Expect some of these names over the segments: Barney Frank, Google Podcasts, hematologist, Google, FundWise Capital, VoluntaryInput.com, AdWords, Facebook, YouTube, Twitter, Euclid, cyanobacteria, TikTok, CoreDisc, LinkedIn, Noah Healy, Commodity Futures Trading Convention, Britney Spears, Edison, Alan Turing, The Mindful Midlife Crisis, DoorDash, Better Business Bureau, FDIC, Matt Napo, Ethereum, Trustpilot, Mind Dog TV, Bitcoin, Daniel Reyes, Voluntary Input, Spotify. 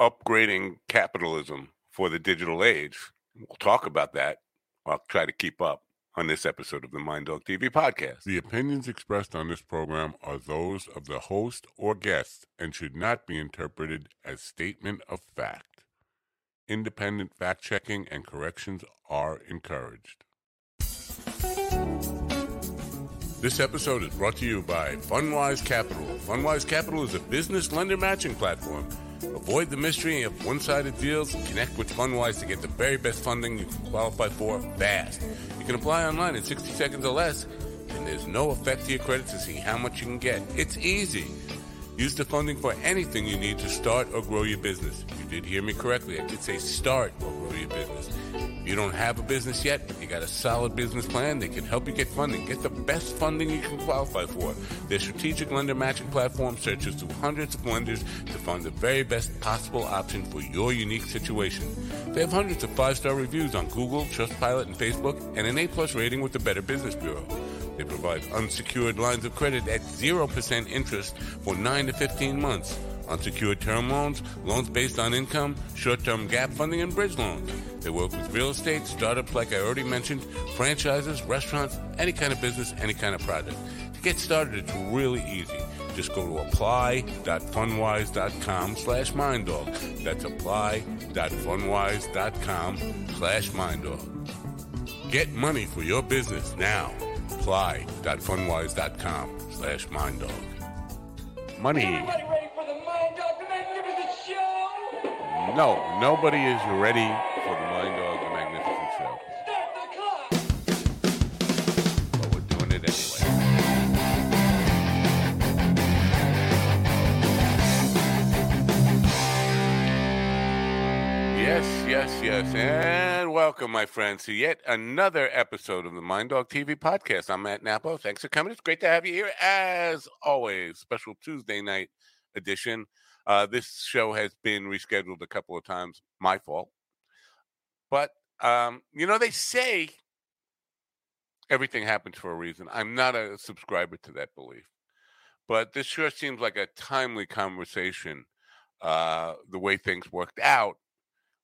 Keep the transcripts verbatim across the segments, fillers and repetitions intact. upgrading capitalism for the digital age. We'll talk about that. I'll try to keep up on this episode of the Mind Dog T V podcast. The opinions expressed on this program are those of the host or guest and should not be interpreted as statement of fact. Independent fact-checking and corrections are encouraged. This episode is brought to you by FundWise Capital. FundWise Capital is a business lender matching platform. Avoid the mystery of one-sided deals and connect with FundWise to get the very best funding you can qualify for fast. You can apply online in sixty seconds or less, and there's no effect to your credit to see how much you can get. It's easy. Use the funding for anything you need to start or grow your business. You did hear me correctly. I did say start or grow your business. You don't have a business yet, but you got a solid business plan. They can help you get funding. Get the best funding you can qualify for. Their strategic lender matching platform searches through hundreds of lenders to find the very best possible option for your unique situation. They have hundreds of five-star reviews on Google, Trustpilot, and Facebook, and an A plus rating with the Better Business Bureau. They provide unsecured lines of credit at zero percent interest for nine to fifteen months. Unsecured term loans, loans based on income, short-term gap funding, and bridge loans. They work with real estate, startups like I already mentioned, franchises, restaurants, any kind of business, any kind of project. To get started, it's really easy. Just go to apply.fundwise.com slash minddog. That's apply.fundwise.com slash minddog. Get money for your business now. Apply.fundwise.com slash minddog. Money. No, nobody is ready for the Mind Dog, the Magnificent Show. Start the clock! But we're doing it anyway. Yes, yes, yes. And welcome, my friends, to yet another episode of the Mind Dog T V podcast. I'm Matt Napo. Thanks for coming. It's great to have you here, as always. Special Tuesday night edition. Uh, this show has been rescheduled a couple of times. My fault. But, um, you know, they say everything happens for a reason. I'm not a subscriber to that belief. But this sure seems like a timely conversation, uh, the way things worked out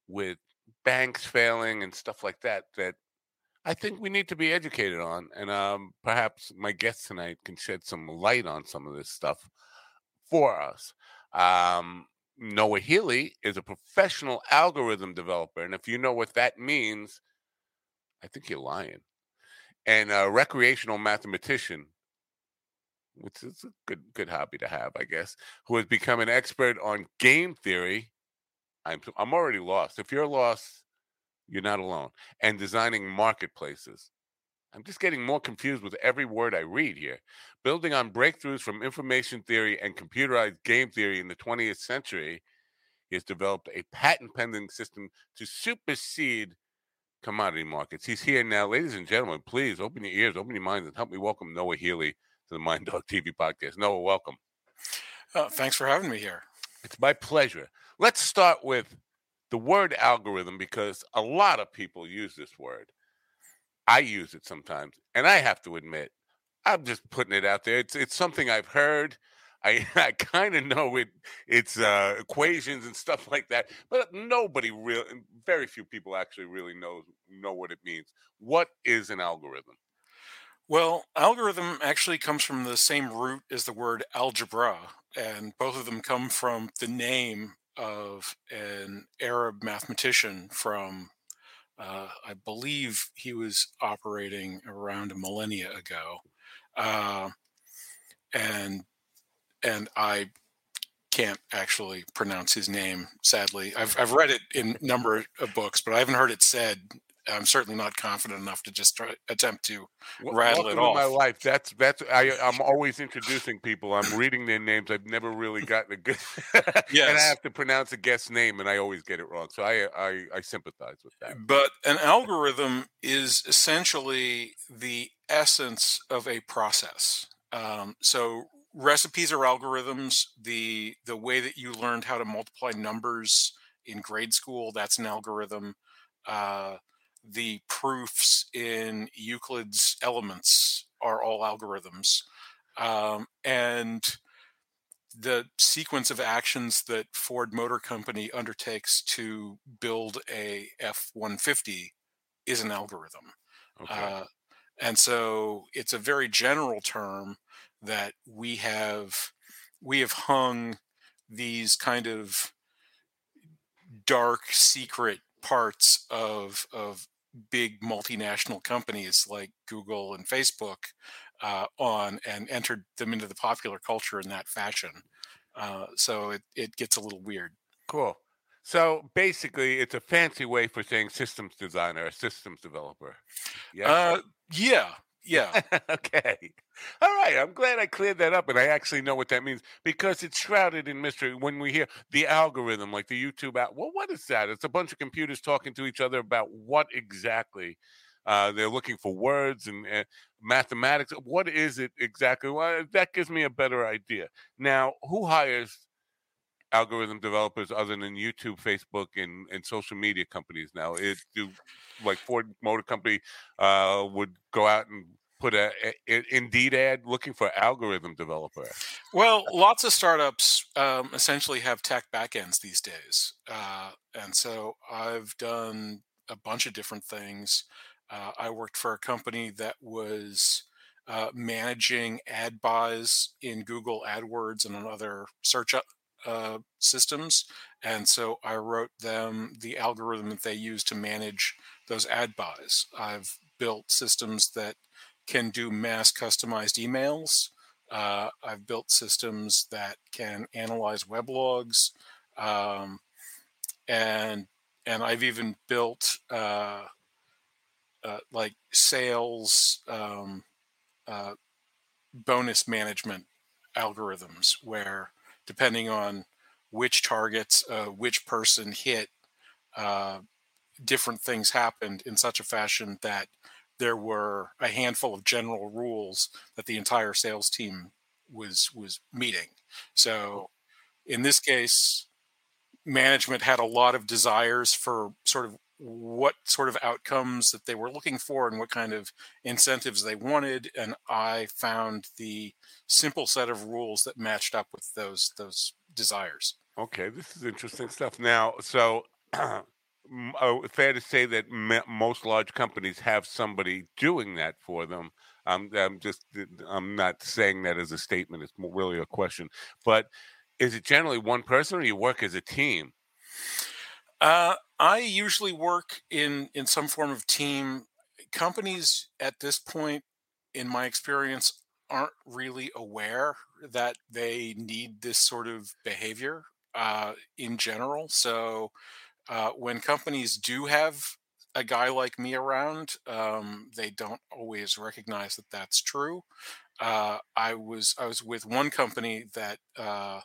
with banks failing and stuff like that, that I think we need to be educated on. And um, perhaps my guest tonight can shed some light on some of this stuff for us. Um, Noah Healy is a professional algorithm developer. And if you know what that means, I think you're lying. And a recreational mathematician, which is a good, good hobby to have, I guess, who has become an expert on game theory. I'm, I'm already lost. If you're lost, you're not alone. And designing marketplaces. I'm just getting more confused with every word I read here. Building on breakthroughs from information theory and computerized game theory in the twentieth century, he has developed a patent-pending system to supersede commodity markets. He's here now. Ladies and gentlemen, please open your ears, open your minds, and help me welcome Noah Healy to the Mind Dog T V podcast. Noah, welcome. Uh, thanks for having me here. It's my pleasure. Let's start with the word algorithm, because a lot of people use this word. I use it sometimes, and I have to admit, I'm just putting it out there. It's it's something I've heard. I I kind of know it. It's uh, equations and stuff like that, but nobody really, very few people actually really know know what it means. What is an algorithm? Well, algorithm actually comes from the same root as the word algebra, and both of them come from the name of an Arab mathematician from. Uh, I believe he was operating around a millennia ago. Uh, and and I can't actually pronounce his name, sadly. I've I've read it in a number of books, but I haven't heard it said. I'm certainly not confident enough to just try, attempt to well, rattle it off. In my life, that's that's I, I'm always introducing people. I'm reading their names. I've never really gotten a good. Yes. And I have to pronounce a guest's name, and I always get it wrong. So I, I I sympathize with that. But an algorithm is essentially the essence of a process. Um, so recipes are algorithms. The the way that you learned how to multiply numbers in grade school, that's an algorithm. Uh, The proofs in Euclid's Elements are all algorithms. Um, and the sequence of actions that Ford Motor Company undertakes to build a F one fifty is an algorithm. Okay. Uh, and so it's a very general term that we have, we have hung these kind of dark secret parts of, of big multinational companies like Google and Facebook uh, on and entered them into the popular culture in that fashion. Uh, so it, it gets a little weird. Cool. So basically, it's a fancy way for saying systems designer, a systems developer. Yeah. Uh, yeah. Yeah. Okay. All right. I'm glad I cleared that up, and I actually know what that means because it's shrouded in mystery. When we hear the algorithm, like the YouTube app, well, what is that? It's a bunch of computers talking to each other about what exactly uh, they're looking for, words and uh, mathematics. What is it exactly? Well, that gives me a better idea. Now, who hires algorithm developers other than YouTube, Facebook, and, and social media companies now? It do like Ford Motor Company uh, would go out and put a, a Indeed ad looking for algorithm developer. Well, lots of startups um, essentially have tech backends these days, uh, and so I've done a bunch of different things. Uh, I worked for a company that was uh, managing ad buys in Google AdWords and on other search up. Uh, systems, and so I wrote them the algorithm that they use to manage those ad buys. I've built systems that can do mass customized emails. Uh, I've built systems that can analyze weblogs, um, and and I've even built uh, uh, like sales um, uh, bonus management algorithms where, depending on which targets, uh, which person hit, uh, different things happened in such a fashion that there were a handful of general rules that the entire sales team was was meeting. So in this case, management had a lot of desires for sort of what sort of outcomes that they were looking for and what kind of incentives they wanted. And I found the simple set of rules that matched up with those, those desires. Okay. This is interesting stuff. Now, so uh, fair to say that m- most large companies have somebody doing that for them. Um, I'm just, I'm not saying that as a statement. It's really a question, but is it generally one person or you work as a team? Uh, I usually work in, in some form of team. Companies at this point, in my experience, aren't really aware that they need this sort of behavior uh, in general. So uh, when companies do have a guy like me around, um, they don't always recognize that that's true. Uh, I was I was with one company that uh,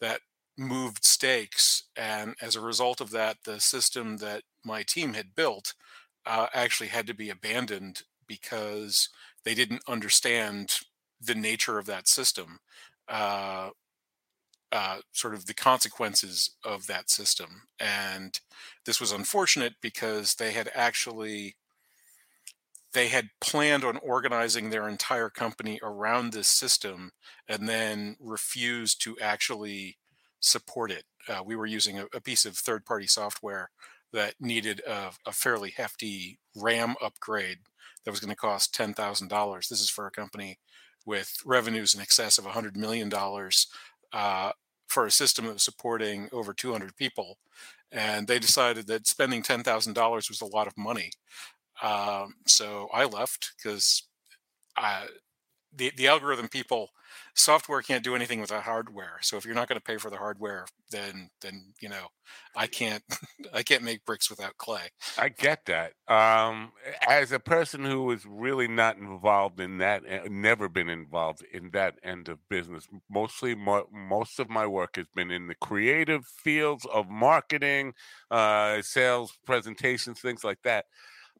that. moved stakes, and as a result of that, the system that my team had built uh, actually had to be abandoned because they didn't understand the nature of that system, uh, uh, sort of the consequences of that system. And this was unfortunate because they had actually, they had planned on organizing their entire company around this system and then refused to actually support it. Uh, we were using a, a piece of third-party software that needed a, a fairly hefty RAM upgrade that was going to cost ten thousand dollars. This is for a company with revenues in excess of one hundred million dollars uh, for a system that was supporting over two hundred people. And they decided that spending ten thousand dollars was a lot of money. Um, so I left because I... The, the algorithm people, software can't do anything without hardware. So if you're not going to pay for the hardware, then then you know, I can't I can't make bricks without clay. I get that. Um, as a person who is really not involved in that, never been involved in that end of business. Mostly, mo- most of my work has been in the creative fields of marketing, uh, sales, presentations, things like that.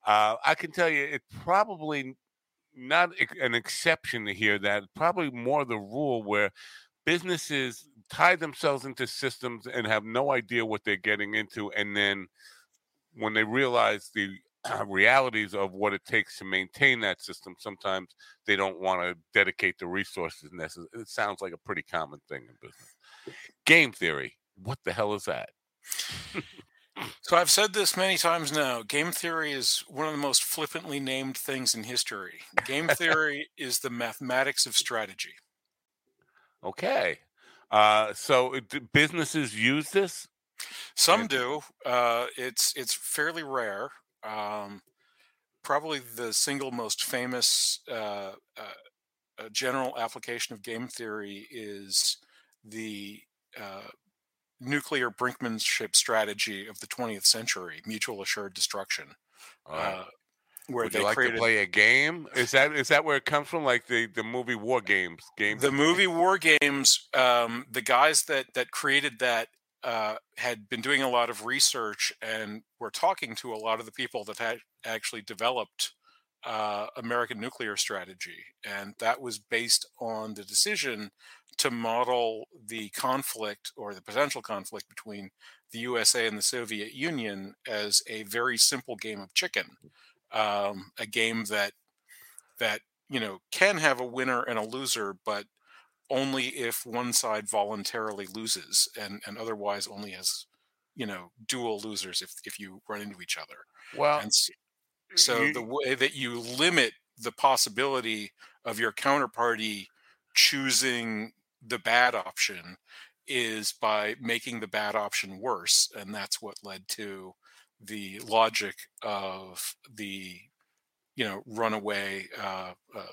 Uh, I can tell you, it probably. Not an exception to hear that, probably more the rule where businesses tie themselves into systems and have no idea what they're getting into. And then when they realize the uh, realities of what it takes to maintain that system, sometimes they don't want to dedicate the resources necessary. It sounds like a pretty common thing in business. Game theory. What the hell is that? So I've said this many times now. Game theory is one of the most flippantly named things in history. Game theory is the mathematics of strategy. Okay. Uh, so do businesses use this? Some do. Uh, it's it's fairly rare. Um, probably the single most famous uh, uh, general application of game theory is the uh, nuclear brinkmanship strategy of the twentieth century, mutual assured destruction. All right. Uh, where Would they you like created... to play a game? Is that is that where it comes from? Like the, the movie War Games? Games the movie War Games, um, the guys that, that created that uh, had been doing a lot of research and were talking to a lot of the people that had actually developed uh, American nuclear strategy. And that was based on the decision to model the conflict or the potential conflict between the U S A and the Soviet Union as a very simple game of chicken. Um, a game that, that, you know, can have a winner and a loser, but only if one side voluntarily loses, and, and otherwise only has, you know, dual losers if, if you run into each other. Well, and so you, the way that you limit the possibility of your counterparty choosing the bad option is by making the bad option worse. And that's what led to the logic of the, you know, runaway uh, uh,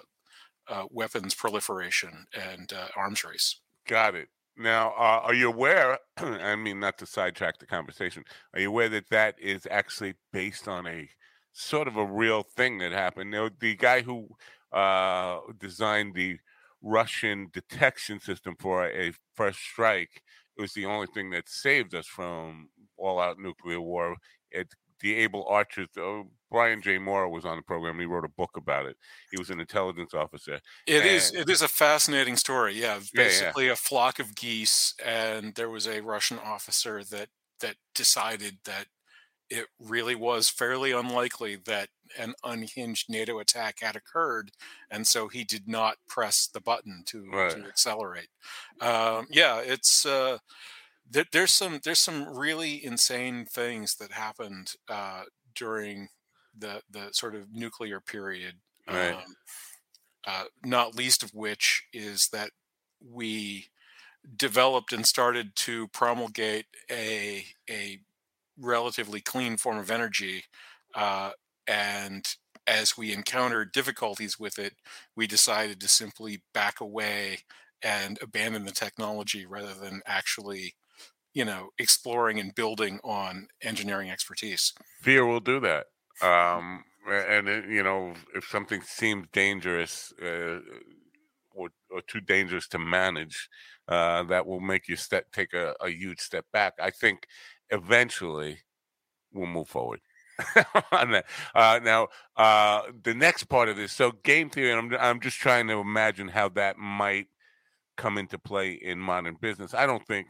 uh, weapons proliferation and uh, arms race. Got it. Now, uh, are you aware, I mean, not to sidetrack the conversation, are you aware that that is actually based on a sort of a real thing that happened? Now, the guy who uh, designed the Russian detection system for a first strike, it was the only thing that saved us from all-out nuclear war. At the Able Archers, oh, Brian J. Morrow was on the program. He wrote a book about it. He was an intelligence officer. It and, is it is a fascinating story. Yeah, basically yeah, yeah. a flock of geese, and there was a Russian officer that that decided that it really was fairly unlikely that an unhinged NATO attack had occurred, and so he did not press the button to, right. to accelerate. Um, yeah, it's. Uh, There's some there's some really insane things that happened uh, during the the sort of nuclear period, right. um, uh, not least of which is that we developed and started to promulgate a a relatively clean form of energy, uh, and as we encountered difficulties with it, we decided to simply back away and abandon the technology rather than actually, you know, exploring and building on engineering expertise. Fear will do that. Um, and, it, you know, if something seems dangerous uh, or, or too dangerous to manage, uh, that will make you step, take a, a huge step back. I think eventually we'll move forward on that. Uh, now, uh, the next part of this, so game theory, and I'm, I'm just trying to imagine how that might come into play in modern business. I don't think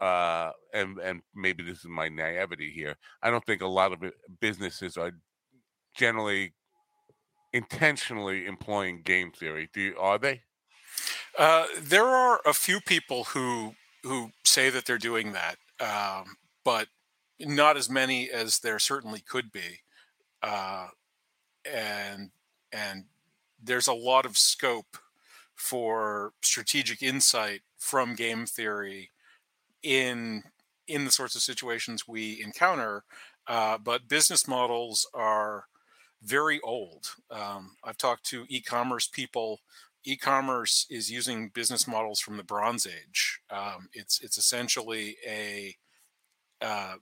Uh, and and maybe this is my naivety here. I don't think a lot of businesses are generally intentionally employing game theory. Do you, are they? Uh, there are a few people who who say that they're doing that, um, but not as many as there certainly could be. Uh, and and there's a lot of scope for strategic insight from game theory in in the sorts of situations we encounter, uh, but business models are very old. Um, I've talked to e-commerce people. E-commerce is using business models from the Bronze Age. Um, it's it's essentially a uh,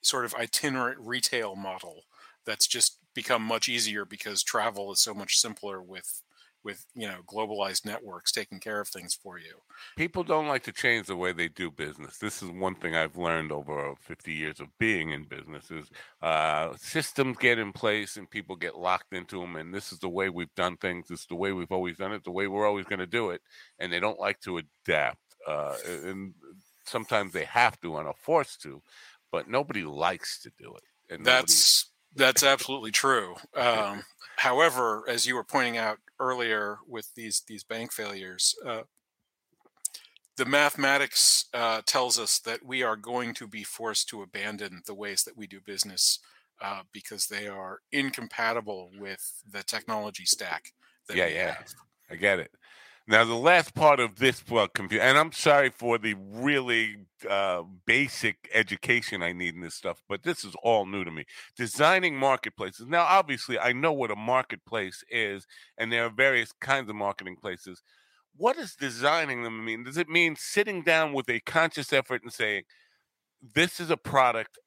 sort of itinerant retail model that's just become much easier because travel is so much simpler with with, you know, globalized networks taking care of things for you. People don't like to change the way they do business. This is one thing I've learned over fifty years of being in business is uh, systems get in place and people get locked into them. And this is the way we've done things. This is the way we've always done it, the way we're always going to do it. And they don't like to adapt. Uh, and sometimes they have to and are forced to, but nobody likes to do it. And That's That's absolutely true. Um, however, as you were pointing out earlier with these these bank failures, uh, the mathematics uh, tells us that we are going to be forced to abandon the ways that we do business uh, because they are incompatible with the technology stack that yeah, we yeah. have. I get it. Now, the last part of this well, computer, and I'm sorry for the really uh, basic education I need in this stuff, but this is all new to me. Designing marketplaces. Now, obviously, I know what a marketplace is, and there are various kinds of marketing places. What does designing them mean? Does it mean sitting down with a conscious effort and saying, this is a product,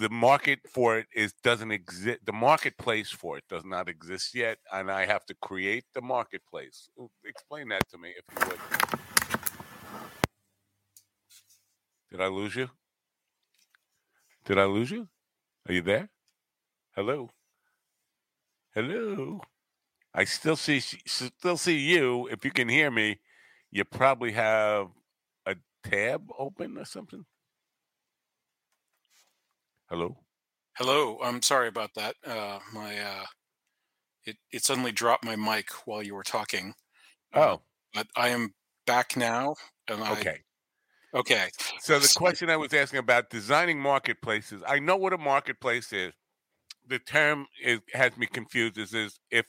the market for it is doesn't exist, the marketplace for it does not exist yet, and I have to create the marketplace? Explain that to me, if you would. Did I lose you? Did I lose you? Are you there? Hello? Hello? I still see still see you. If you can hear me, you probably have a tab open or something. Hello? Hello. I'm sorry about that. Uh, my uh, it, it suddenly dropped my mic while you were talking. Oh. Uh, but I am back now. And okay. I, okay. So the question I was asking about designing marketplaces, I know what a marketplace is. The term is, has me confused. Is is if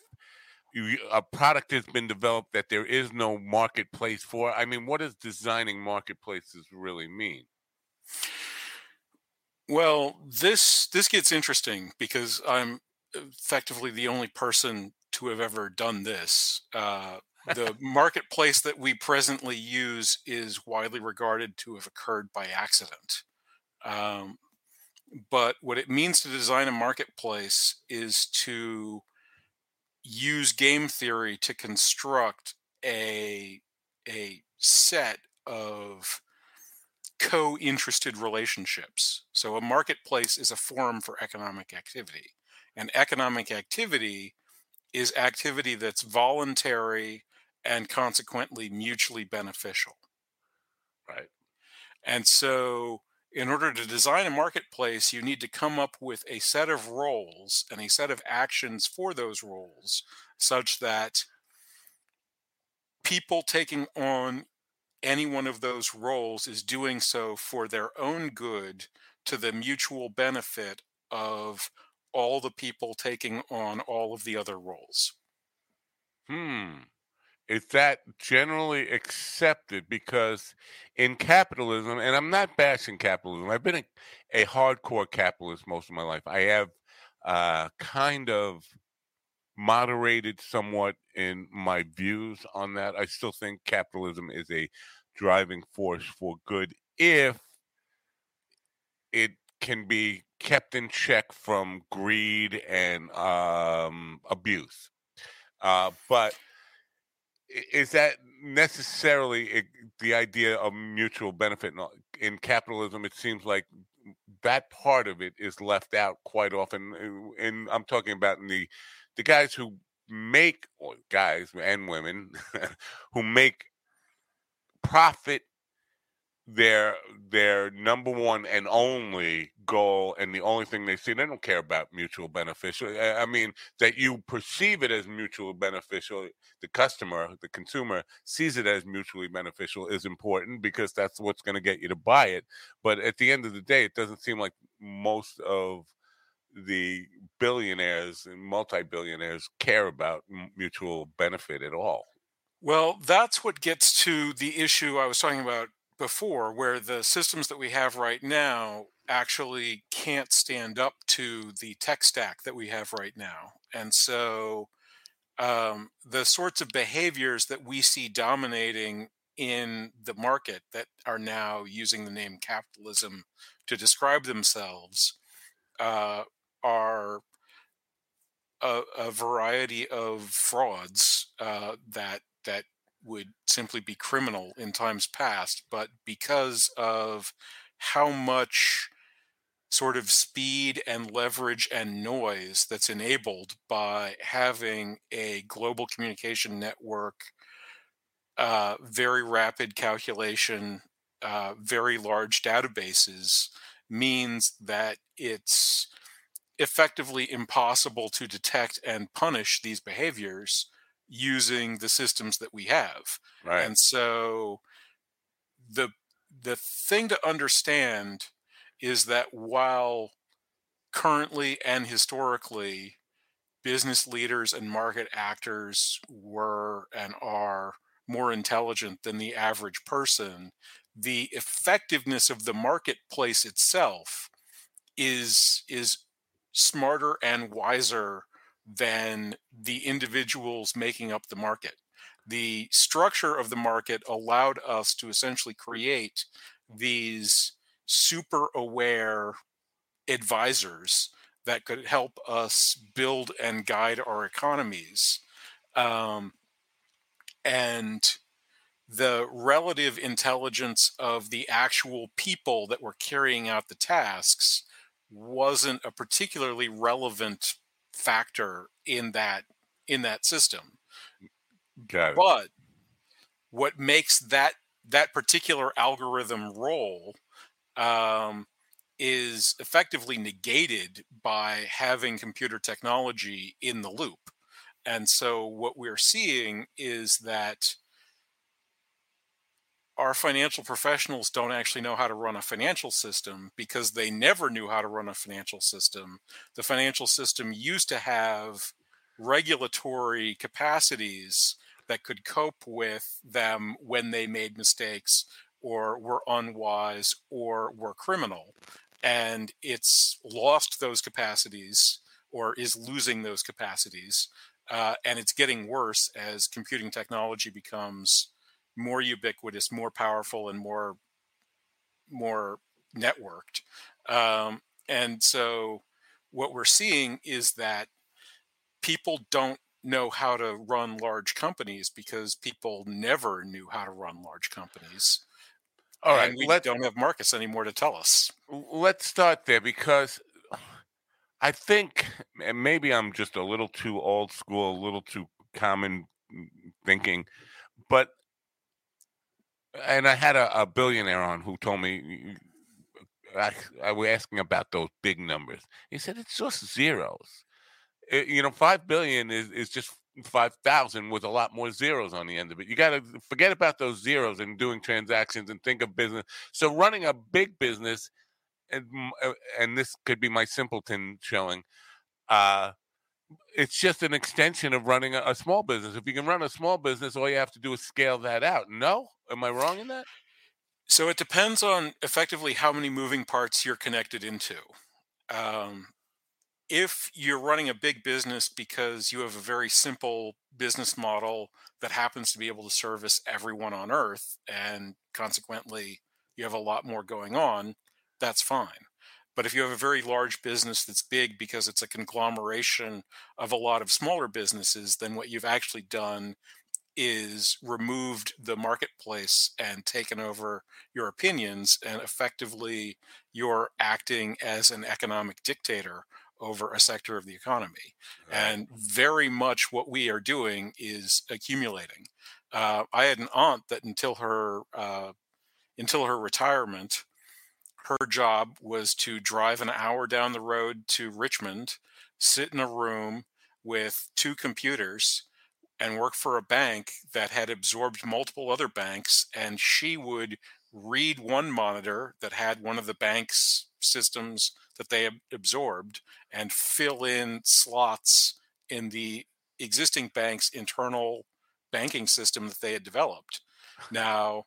a product has been developed that there is no marketplace for. I mean, what does designing marketplaces really mean? Well, this this gets interesting because I'm effectively the only person to have ever done this. Uh, the marketplace that we presently use is widely regarded to have occurred by accident. Um, but what it means to design a marketplace is to use game theory to construct a a set of co-interested relationships. So a marketplace is a forum for economic activity, and economic activity is activity that's voluntary and consequently mutually beneficial. Right. And so in order to design a marketplace, you need to come up with a set of roles and a set of actions for those roles such that people taking on any one of those roles is doing so for their own good to the mutual benefit of all the people taking on all of the other roles. Hmm. Is that generally accepted? Because in capitalism, and I'm not bashing capitalism, I've been a, a hardcore capitalist most of my life. I have uh, kind of moderated somewhat in my views on that. I still think capitalism is a driving force for good if it can be kept in check from greed and um, abuse. Uh, but is that necessarily the idea of mutual benefit? In capitalism, it seems like that part of it is left out quite often. And I'm talking about in the, the guys who make, or guys and women, who make profit their their number one and only goal, and the only thing they see. They don't care about mutual beneficial. I mean, that you perceive it as mutual beneficial, the customer, the consumer sees it as mutually beneficial is important because that's what's going to get you to buy it. But at the end of the day, it doesn't seem like most of the billionaires and multi-billionaires care about mutual benefit at all. Well, that's what gets to the issue I was talking about before, where the systems that we have right now actually can't stand up to the tech stack that we have right now. And so um, the sorts of behaviors that we see dominating in the market that are now using the name capitalism to describe themselves uh, are a, a variety of frauds uh, that that would simply be criminal in times past, but because of how much sort of speed and leverage and noise that's enabled by having a global communication network, uh, very rapid calculation, uh, very large databases, means that it's effectively impossible to detect and punish these behaviors using the systems that we have. Right. And so the the thing to understand is that while currently and historically business leaders and market actors were and are more intelligent than the average person, the effectiveness of the marketplace itself is is smarter and wiser than the individuals making up the market. The structure of the market allowed us to essentially create these super aware advisors that could help us build and guide our economies. Um, and the relative intelligence of the actual people that were carrying out the tasks wasn't a particularly relevant factor in that in that system. Got it. But what makes that that particular algorithm roll um, is effectively negated by having computer technology in the loop. And so what we're seeing is that our financial professionals don't actually know how to run a financial system because they never knew how to run a financial system. The financial system used to have regulatory capacities that could cope with them when they made mistakes or were unwise or were criminal. And it's lost those capacities or is losing those capacities. Uh, and it's getting worse as computing technology becomes more ubiquitous, more powerful, and more more networked. Um, and so what we're seeing is that people don't know how to run large companies because people never knew how to run large companies. All right, and we don't have markets anymore to tell us. Let's start there because I think, and maybe I'm just a little too old school, a little too common thinking, but and I had a, a billionaire on who told me, I, I was asking about those big numbers. He said, it's just zeros. It, you know, five billion is, is just five thousand with a lot more zeros on the end of it. You got to forget about those zeros and doing transactions and think of business. So running a big business, and, and this could be my simpleton showing, uh, it's just an extension of running a, a small business. If you can run a small business, all you have to do is scale that out. No? Am I wrong in that? So it depends on effectively how many moving parts you're connected into. Um, if you're running a big business because you have a very simple business model that happens to be able to service everyone on earth, and consequently you have a lot more going on, that's fine. But if you have a very large business that's big because it's a conglomeration of a lot of smaller businesses, then what you've actually done is removed the marketplace and taken over your opinions, and effectively you're acting as an economic dictator over a sector of the economy. Right. And very much what we are doing is accumulating. Uh, I had an aunt that until her uh, until her retirement, her job was to drive an hour down the road to Richmond, sit in a room with two computers, and work for a bank that had absorbed multiple other banks. And she would read one monitor that had one of the bank's systems that they absorbed and fill in slots in the existing bank's internal banking system that they had developed. Now,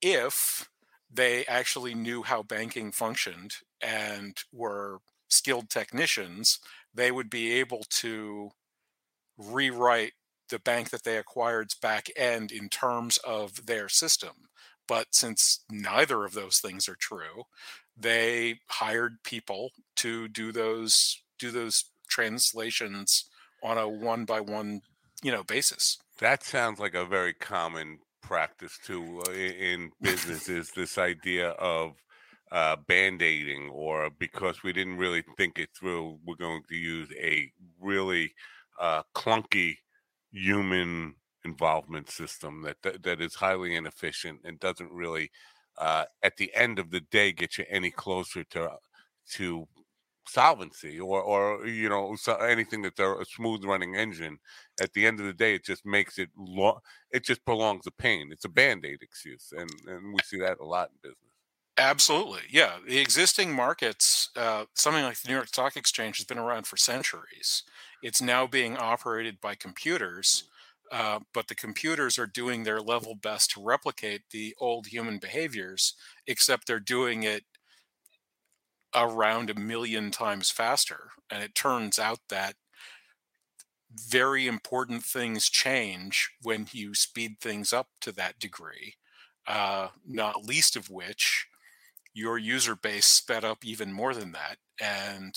if they actually knew how banking functioned and were skilled technicians, they would be able to rewrite the bank that they acquired's back end in terms of their system. But since neither of those things are true, they hired people to do those do those translations on a one by one, you know, basis. That sounds like a very common practice too in business is this idea of uh, band-aiding, or because we didn't really think it through, we're going to use a really Uh, clunky human involvement system that, that that is highly inefficient and doesn't really, uh, at the end of the day, get you any closer to to solvency or, or you know, so anything that's a smooth running engine. At the end of the day, it just makes it long. It just prolongs the pain. It's a Band-Aid excuse. And, and we see that a lot in business. Absolutely. Yeah. The existing markets, uh, something like the New York Stock Exchange has been around for centuries. It's now being operated by computers, uh, but the computers are doing their level best to replicate the old human behaviors, except they're doing it around a million times faster. And it turns out that very important things change when you speed things up to that degree, uh, not least of which your user base sped up even more than that. And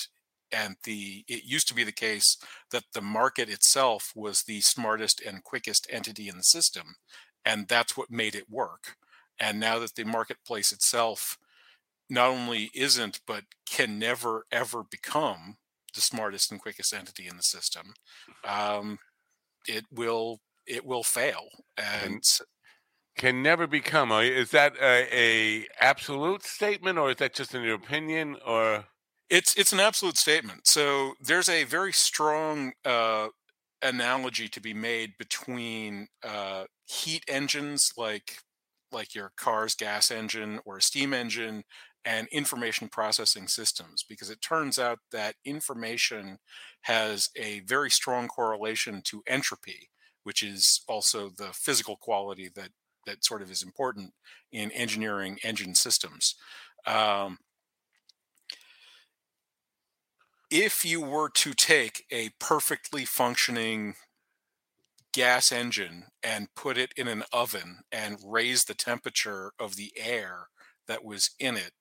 and the it used to be the case that the market itself was the smartest and quickest entity in the system, and that's what made it work. And now that the marketplace itself not only isn't, but can never, ever become the smartest and quickest entity in the system, um, it will it will fail. And can never become. A, is that a, a absolute statement, or is that just in your opinion? Or it's it's an absolute statement. So there's a very strong uh, analogy to be made between uh, heat engines, like like your car's gas engine or a steam engine, and information processing systems, because it turns out that information has a very strong correlation to entropy, which is also the physical quality that that sort of is important in engineering engine systems. Um, if you were to take a perfectly functioning gas engine and put it in an oven and raise the temperature of the air that was in it,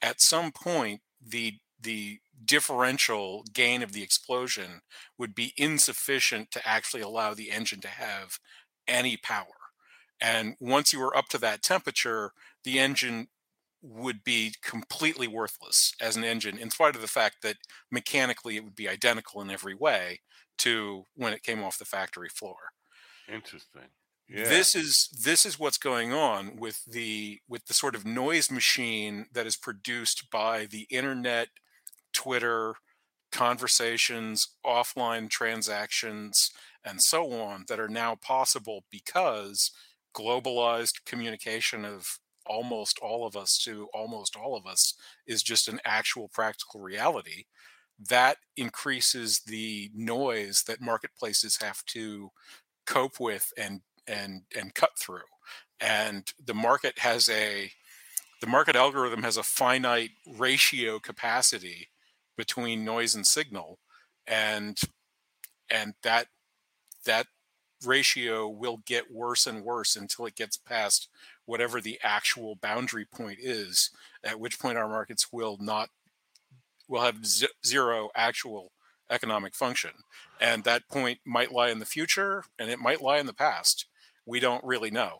at some point, the the differential gain of the explosion would be insufficient to actually allow the engine to have any power. And once you were up to that temperature, the engine would be completely worthless as an engine, in spite of the fact that mechanically it would be identical in every way to when it came off the factory floor. Interesting. Yeah. This is this is what's going on with the with the sort of noise machine that is produced by the internet, Twitter, conversations, offline transactions, and so on, that are now possible because globalized communication of almost all of us to almost all of us is just an actual practical reality. That increases the noise that marketplaces have to cope with and and and cut through. And the market has a the market algorithm has a finite ratio capacity between noise and signal, and and that that ratio will get worse and worse until it gets past whatever the actual boundary point is, at which point our markets will not will have z- zero actual economic function. And that point might lie in the future, and it might lie in the past. We don't really know.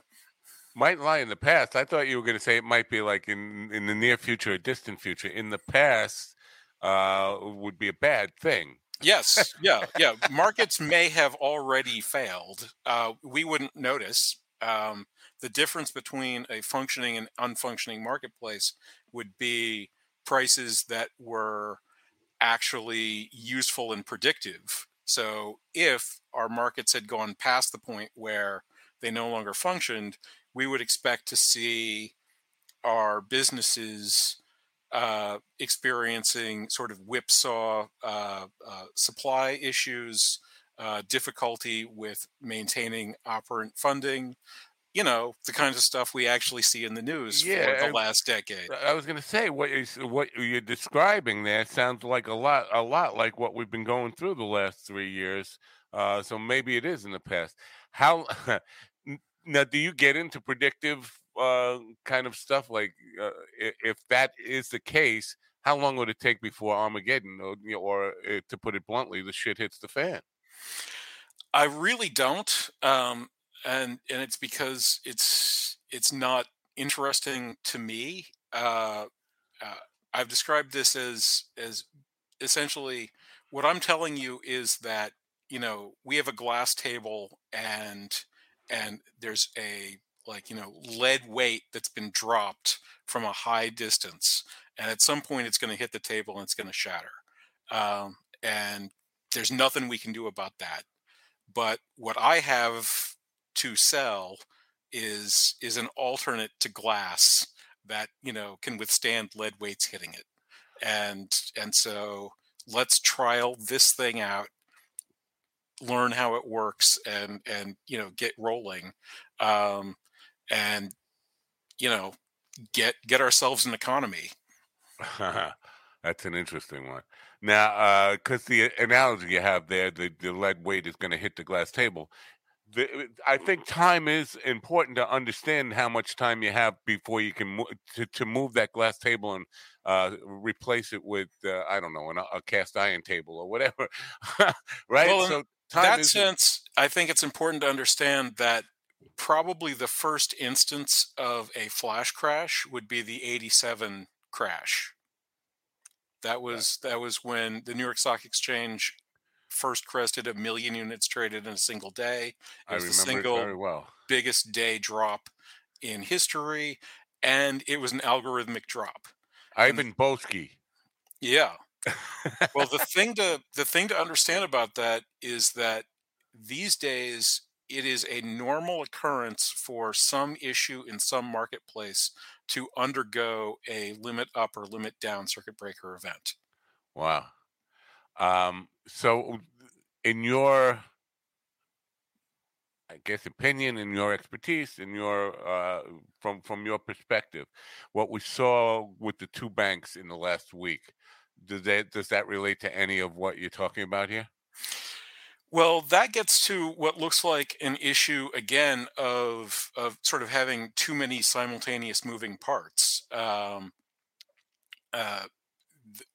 Might lie in the past. I thought you were going to say it might be like in, in the near future or distant future. In the past uh, would be a bad thing. Yes. Yeah. Yeah. Markets may have already failed. Uh, we wouldn't notice. Um, the difference between a functioning and unfunctioning marketplace would be prices that were actually useful and predictive. So if our markets had gone past the point where they no longer functioned, we would expect to see our businesses uh, experiencing sort of whipsaw uh, uh, supply issues, uh, difficulty with maintaining operant funding, you know, the kinds of stuff we actually see in the news yeah, for the last decade. I was going to say, what, is, what you're describing there sounds like a lot, a lot like what we've been going through the last three years. Uh, so maybe it is in the past. How now do you get into predictive uh, kind of stuff? Like uh, if that is the case, how long would it take before Armageddon, or, you know, or uh, to put it bluntly, the shit hits the fan? I really don't. Um, And and it's because it's it's not interesting to me. Uh, uh, I've described this as as essentially what I'm telling you is that, you know, we have a glass table and and there's a like, you know, lead weight that's been dropped from a high distance. And at some point it's going to hit the table and it's going to shatter. Um, and there's nothing we can do about that. But what I have to sell is is an alternate to glass that, you know, can withstand lead weights hitting it. And and so let's trial this thing out, learn how it works, and and you know, get rolling, um, and you know, get get ourselves an economy. That's an interesting one. Now, because uh, the analogy you have there, the, the lead weight is going to hit the glass table. The, I think time is important to understand how much time you have before you can mo- to, to move that glass table and uh, replace it with, uh, I don't know, an, a cast iron table or whatever, right? Well, so in time that is- sense, I think it's important to understand that probably the first instance of a flash crash would be the eighty-seven crash. That was that was when the New York Stock Exchange first crested a million units traded in a single day. It was the single biggest day drop in history, and it was an algorithmic drop. Ivan Bosky. Yeah. Well, the thing to the thing to understand about that is that these days it is a normal occurrence for some issue in some marketplace to undergo a limit up or limit down circuit breaker event. Wow. Um, so in your, I guess, opinion, in your expertise, in your, uh, from, from your perspective, what we saw with the two banks in the last week, does that, does that relate to any of what you're talking about here? Well, that gets to what looks like an issue, again, of of sort of having too many simultaneous moving parts. Um, uh, th-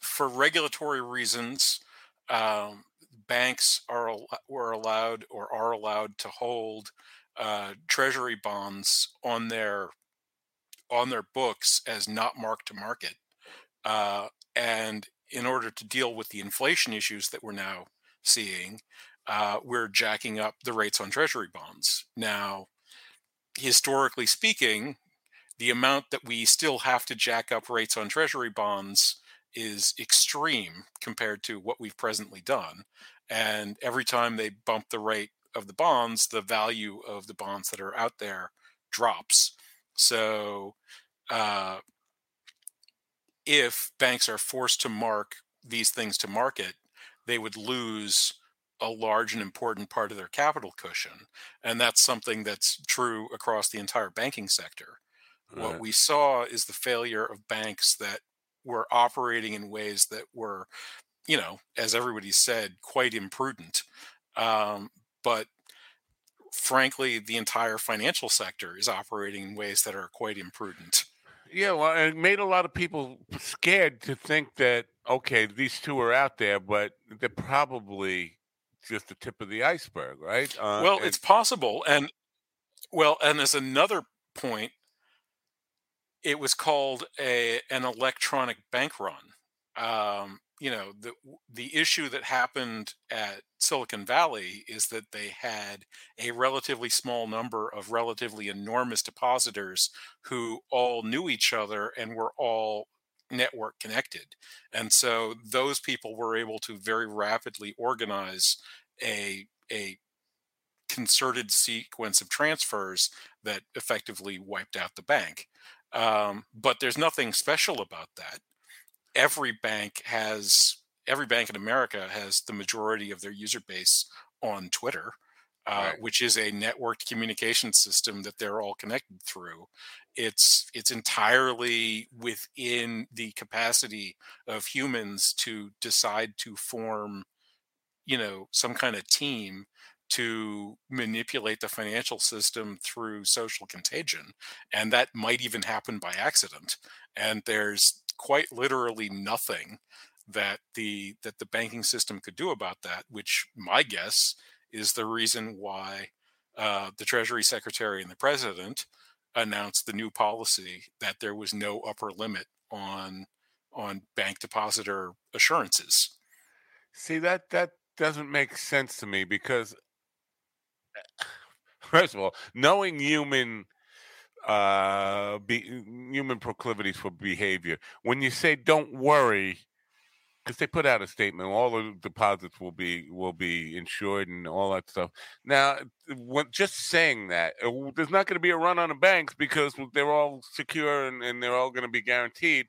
for regulatory reasons, um, banks are al- were allowed or are allowed to hold uh, treasury bonds on their on their books as not mark to market, uh, and in order to deal with the inflation issues that we're now seeing, uh, we're jacking up the rates on treasury bonds. Now, historically speaking, the amount that we still have to jack up rates on treasury bonds is extreme compared to what we've presently done. And every time they bump the rate of the bonds, the value of the bonds that are out there drops. So uh, if banks are forced to mark these things to market, they would lose a large and important part of their capital cushion. And that's something that's true across the entire banking sector. Right. What we saw is the failure of banks that were operating in ways that were, you know, as everybody said, quite imprudent. Um, but frankly, the entire financial sector is operating in ways that are quite imprudent. Yeah, well, it made a lot of people scared to think that, okay, these two are out there, but they're probably just the tip of the iceberg, right? Uh, well, and- it's possible. And, well, and as another point, it was called a an electronic bank run. Um, you know, the the issue that happened at Silicon Valley is that they had a relatively small number of relatively enormous depositors who all knew each other and were all network connected. And so those people were able to very rapidly organize a a concerted sequence of transfers that effectively wiped out the bank. Um, but there's nothing special about that. Every bank has, every bank in America has the majority of their user base on Twitter, uh, right. which is a networked communication system that they're all connected through. It's it's entirely within the capacity of humans to decide to form, you know, some kind of team to manipulate the financial system through social contagion. And that might even happen by accident. And there's quite literally nothing that the that the banking system could do about that, which my guess is the reason why uh, the Treasury Secretary and the President announced the new policy that there was no upper limit on on bank depositor assurances. See, that that doesn't make sense to me because, first of all, knowing human uh, be, human proclivities for behavior, when you say don't worry, because they put out a statement, all the deposits will be will be insured and all that stuff. Now, when, just saying that, it, there's not going to be a run on the banks because they're all secure and, and they're all going to be guaranteed.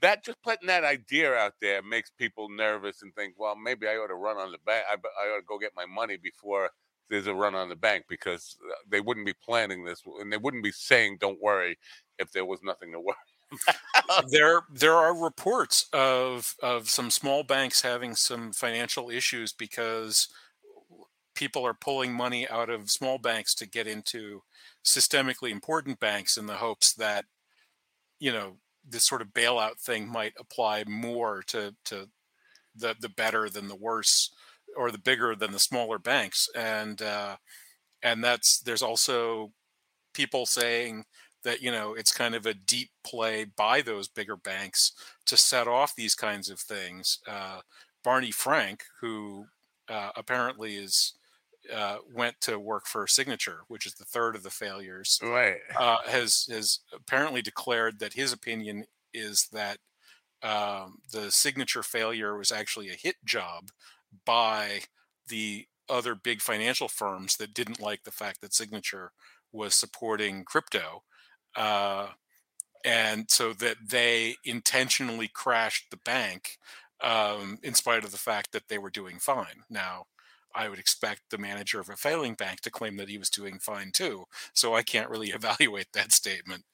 That just putting that idea out there makes people nervous and think, well, maybe I ought to run on the bank. I, I ought to go get my money before there's a run on the bank, because they wouldn't be planning this and they wouldn't be saying, don't worry, if there was nothing to worry. there there are reports of of some small banks having some financial issues because people are pulling money out of small banks to get into systemically important banks in the hopes that, you know, this sort of bailout thing might apply more to to the the better than the worse, or the bigger than the smaller banks. And uh, and that's there's also people saying that, you know, it's kind of a deep play by those bigger banks to set off these kinds of things. Uh, Barney Frank, who uh, apparently is uh, went to work for Signature, which is the third of the failures, right, uh, has has apparently declared that his opinion is that um, the Signature failure was actually a hit job by the other big financial firms that didn't like the fact that Signature was supporting crypto. Uh, and so that they intentionally crashed the bank, um, in spite of the fact that they were doing fine. Now, I would expect the manager of a failing bank to claim that he was doing fine too. So I can't really evaluate that statement,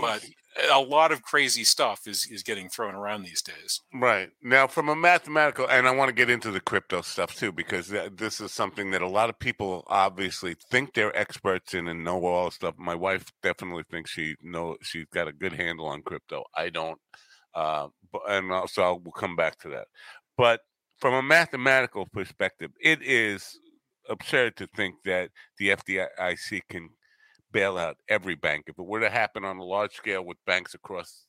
but a lot of crazy stuff is, is getting thrown around these days. Right. Now, from a mathematical, and I want to get into the crypto stuff too, because th- this is something that a lot of people obviously think they're experts in and know all stuff. My wife definitely thinks she know she's got a good handle on crypto. I don't. Uh, but, and so I'll, we'll come back to that. But from a mathematical perspective, it is absurd to think that the F D I C can bail out every bank. If it were to happen on a large scale with banks across,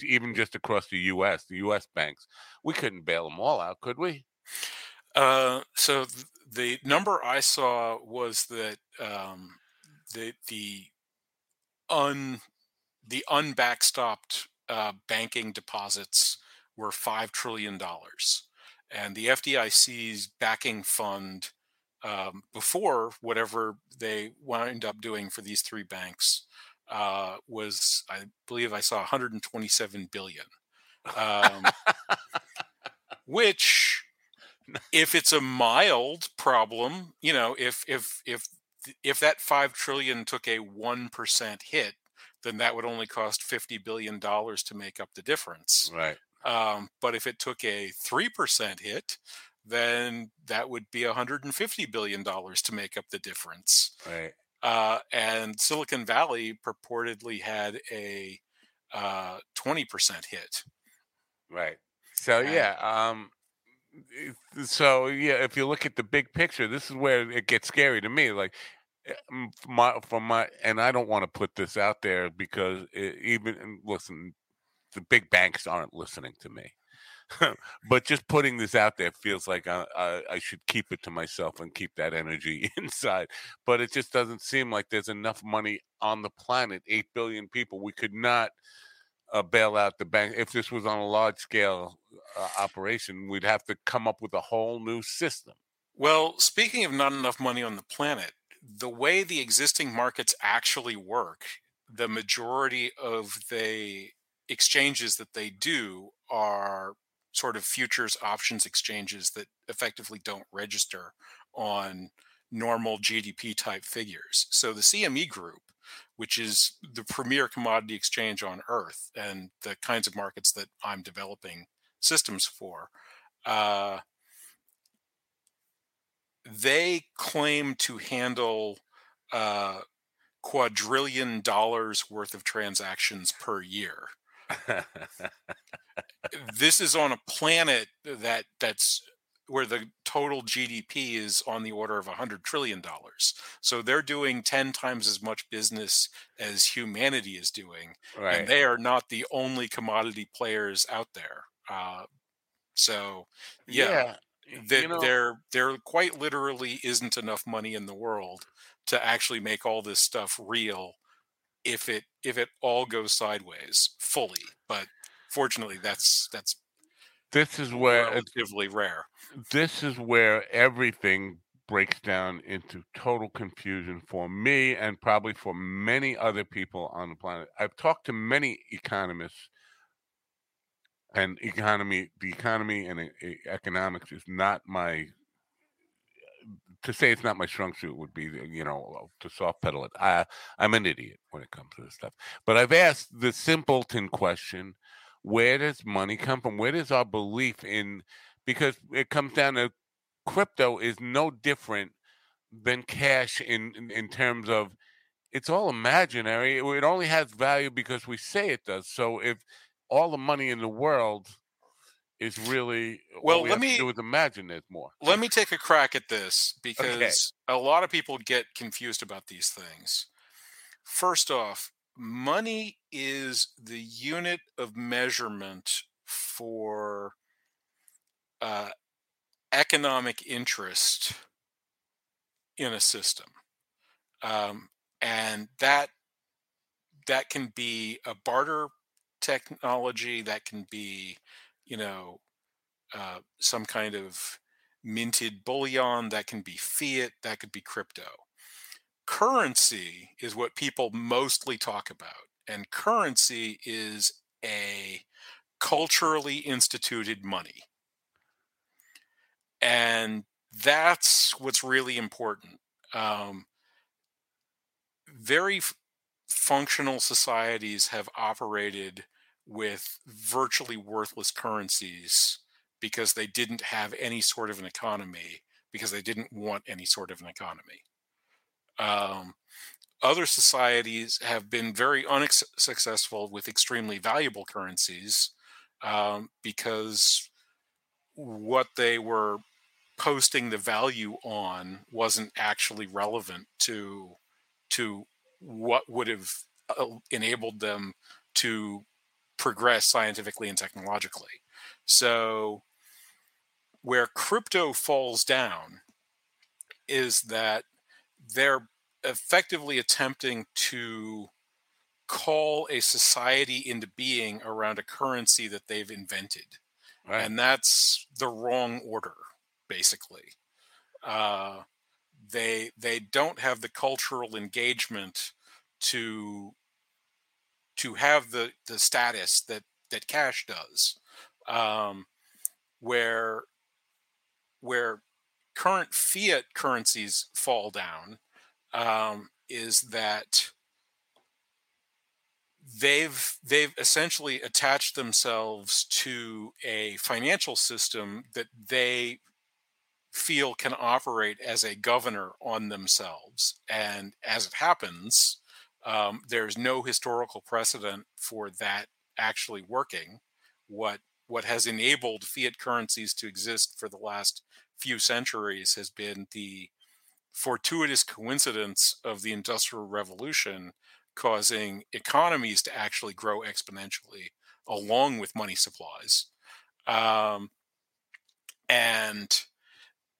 even just across the U S, the U S banks, we couldn't bail them all out, could we? Uh, so th- the number I saw was that um, the the un the unbackstopped uh, banking deposits were five trillion dollars. And the F D I C's backing fund, um, before whatever they wound up doing for these three banks, uh, was, I believe I saw one hundred twenty-seven billion dollars, um, which, if it's a mild problem, you know, if if if if that five trillion dollars took a one percent hit, then that would only cost fifty billion dollars to make up the difference. Right. Um, but if it took a three percent hit, then that would be one hundred fifty billion dollars to make up the difference. Right. Uh, and Silicon Valley purportedly had a uh, twenty percent hit. Right. So, and, yeah. Um, so, yeah, if you look at the big picture, this is where it gets scary to me. Like, my, for my, and I don't want to put this out there because it, even, listen, the big banks aren't listening to me, but just putting this out there feels like I, I, I should keep it to myself and keep that energy inside. But it just doesn't seem like there's enough money on the planet. Eight billion people. We could not uh, bail out the bank. If this was on a large scale uh, operation, we'd have to come up with a whole new system. Well, speaking of not enough money on the planet, the way the existing markets actually work, the majority of the exchanges that they do are sort of futures options exchanges that effectively don't register on normal G D P type figures. So the C M E group, which is the premier commodity exchange on earth and the kinds of markets that I'm developing systems for, uh, they claim to handle uh, quadrillion dollars worth of transactions per year. This is on a planet that that's where the total G D P is on the order of one hundred trillion dollars. So they're doing ten times as much business as humanity is doing. Right. And they are not the only commodity players out there. Uh, so, yeah, yeah. The, you know, there, there quite literally isn't enough money in the world to actually make all this stuff real if it if it all goes sideways fully. But fortunately, that's that's This is where relatively rare. This is where everything breaks down into total confusion for me and probably for many other people on the planet. I've talked to many economists, and economy, the economy and economics is not my, to say it's not my strong suit would be, you know, to soft pedal it. I, I'm an idiot when it comes to this stuff. But I've asked the simpleton question, where does money come from? Where does our belief in, because it comes down to crypto is no different than cash in, in, in terms of it's all imaginary. It, it only has value because we say it does. So if all the money in the world is really, well, all we let have me to do is imagine there's more. Let me take a crack at this because okay. a lot of people get confused about these things. First off, money is the unit of measurement for uh, economic interest in a system. Um, and that that can be a barter technology, that can be, you know, uh, some kind of minted bullion, that can be fiat, that could be crypto. Currency is what people mostly talk about. And currency is a culturally instituted money. And that's what's really important. Um, very f- functional societies have operated with virtually worthless currencies because they didn't have any sort of an economy, because they didn't want any sort of an economy. Um, other societies have been very unsuccessful with extremely valuable currencies um, because what they were posting the value on wasn't actually relevant to to what would have enabled them to progress scientifically and technologically. So where crypto falls down is that they're effectively attempting to call a society into being around a currency that they've invented. Right. And that's the wrong order, basically. Uh, they they don't have the cultural engagement to to have the, the status that, that cash does, um, where where current fiat currencies fall down um, is that they've they've essentially attached themselves to a financial system that they feel can operate as a governor on themselves. And as it happens, um, there's no historical precedent for that actually working. What what has enabled fiat currencies to exist for the last few centuries has been the fortuitous coincidence of the Industrial Revolution causing economies to actually grow exponentially along with money supplies. Um, and,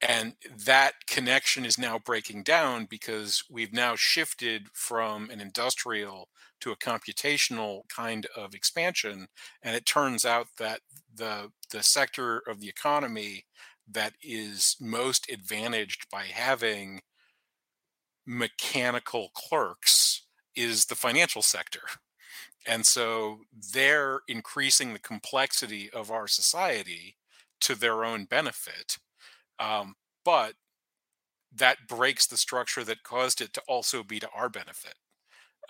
and that connection is now breaking down because we've now shifted from an industrial to a computational kind of expansion. And it turns out that the, the sector of the economy that is most advantaged by having mechanical clerks is the financial sector. And so they're increasing the complexity of our society to their own benefit. Um, but that breaks the structure that caused it to also be to our benefit.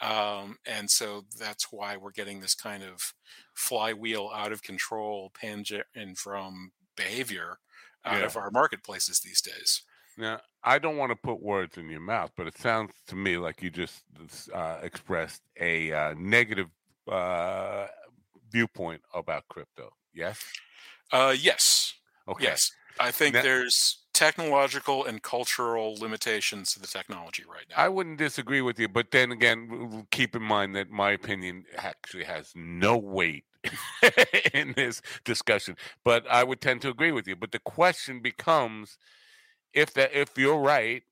Um, and so that's why we're getting this kind of flywheel out of control tangent and from behavior out yeah. of our marketplaces these days. Now, I don't want to put words in your mouth, but it sounds to me like you just uh, expressed a uh, negative uh, viewpoint about crypto. Yes? Uh, yes. Okay. Yes. I think now, there's technological and cultural limitations to the technology right now. I wouldn't disagree with you, but then again, keep in mind that my opinion actually has no weight in this discussion, but I would tend to agree with you. But the question becomes, if that if you're right,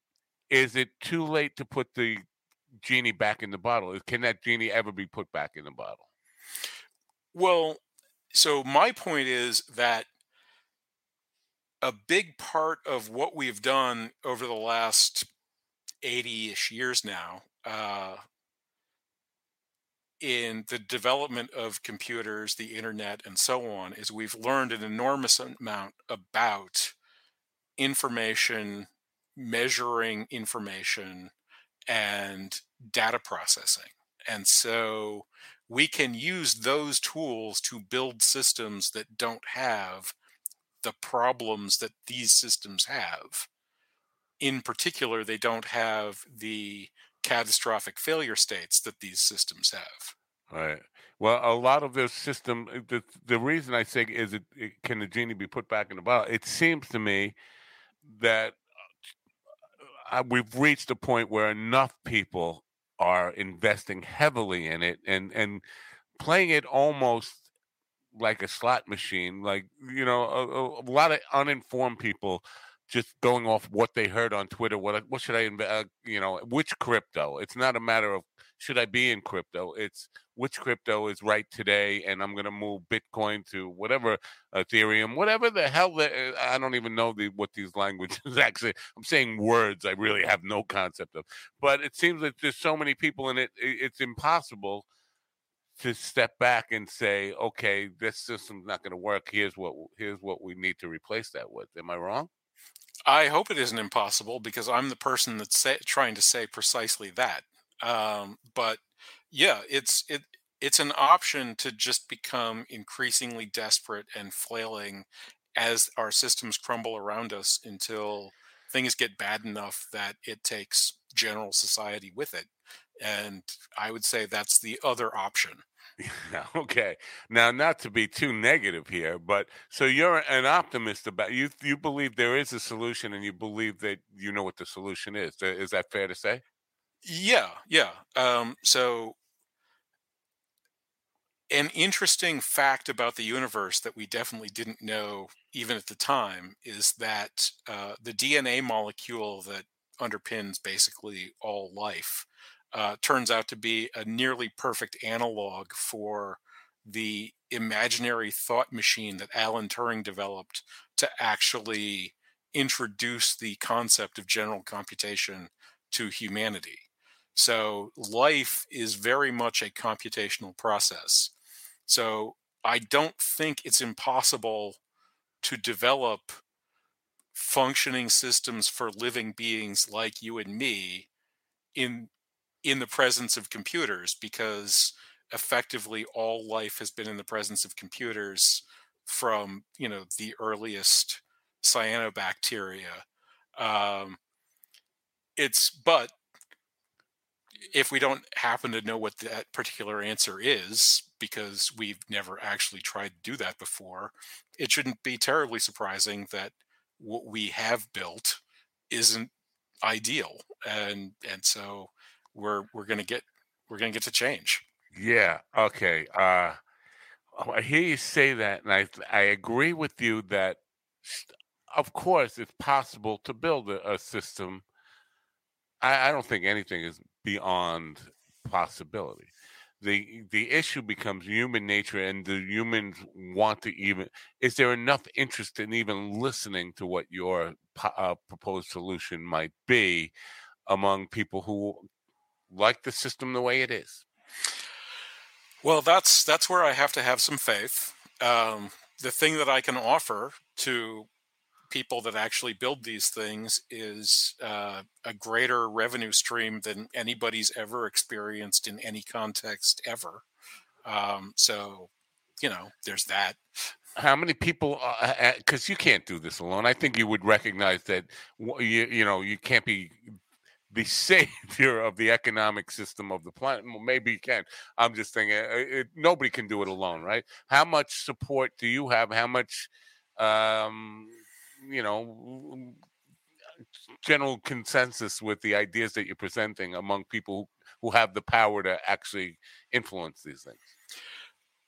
is it too late to put the genie back in the bottle? Can that genie ever be put back in the bottle? Well, so my point is that a big part of what we've done over the last eighty-ish years now uh, in the development of computers, the internet, and so on, is we've learned an enormous amount about information, measuring information, and data processing. And so we can use those tools to build systems that don't have the problems that these systems have. In particular, they don't have the catastrophic failure states that these systems have. Right. Well, a lot of this system, the, the reason I think is it, it can the genie be put back in the bottle? It seems to me that we've reached a point where enough people are investing heavily in it and, and playing it almost like a slot machine, like, you know, a, a lot of uninformed people just going off what they heard on Twitter. What what should I invest? Uh, you know, which crypto? It's not a matter of should I be in crypto. It's which crypto is right today, and I'm going to move Bitcoin to whatever Ethereum, whatever the hell. The, I don't even know the, what these languages actually. I'm saying words I really have no concept of. But it seems that there's so many people in it. It's impossible to step back and say, okay, this system's not going to work. Here's what here's what we need to replace that with. Am I wrong? I hope it isn't impossible, because I'm the person that's say, trying to say precisely that. Um, but yeah, it's it it's an option to just become increasingly desperate and flailing as our systems crumble around us until things get bad enough that it takes general society with it. And I would say that's the other option. Okay. Now, not to be too negative here, but so you're an optimist about you. You believe there is a solution, and you believe that you know what the solution is. Is that fair to say? Yeah. Yeah. Um, so an interesting fact about the universe that we definitely didn't know even at the time is that uh, the D N A molecule that underpins basically all life Uh, turns out to be a nearly perfect analog for the imaginary thought machine that Alan Turing developed to actually introduce the concept of general computation to humanity. So life is very much a computational process. So I don't think it's impossible to develop functioning systems for living beings like you and me in in the presence of computers, because effectively all life has been in the presence of computers from, you know, the earliest cyanobacteria. Um, it's, but if we don't happen to know what that particular answer is, because we've never actually tried to do that before, it shouldn't be terribly surprising that what we have built isn't ideal. And, and so, we're we're gonna get we're gonna get to change. Yeah. Okay. Uh, I hear you say that, and I I agree with you that, of course, it's possible to build a, a system. I, I don't think anything is beyond possibility. the The issue becomes human nature, and do humans want to even? Is there enough interest in even listening to what your uh, proposed solution might be among people who like the system the way it is? Well, that's that's where I have to have some faith. Um, the thing that I can offer to people that actually build these things is uh, a greater revenue stream than anybody's ever experienced in any context ever. Um, so, you know, there's that. How many people, because you can't do this alone. I think you would recognize that, you, you know, you can't be the savior of the economic system of the planet. Well, maybe you can. I'm just thinking it, nobody can do it alone, right? How much support do you have? How much, um, you know, general consensus with the ideas that you're presenting among people who have the power to actually influence these things?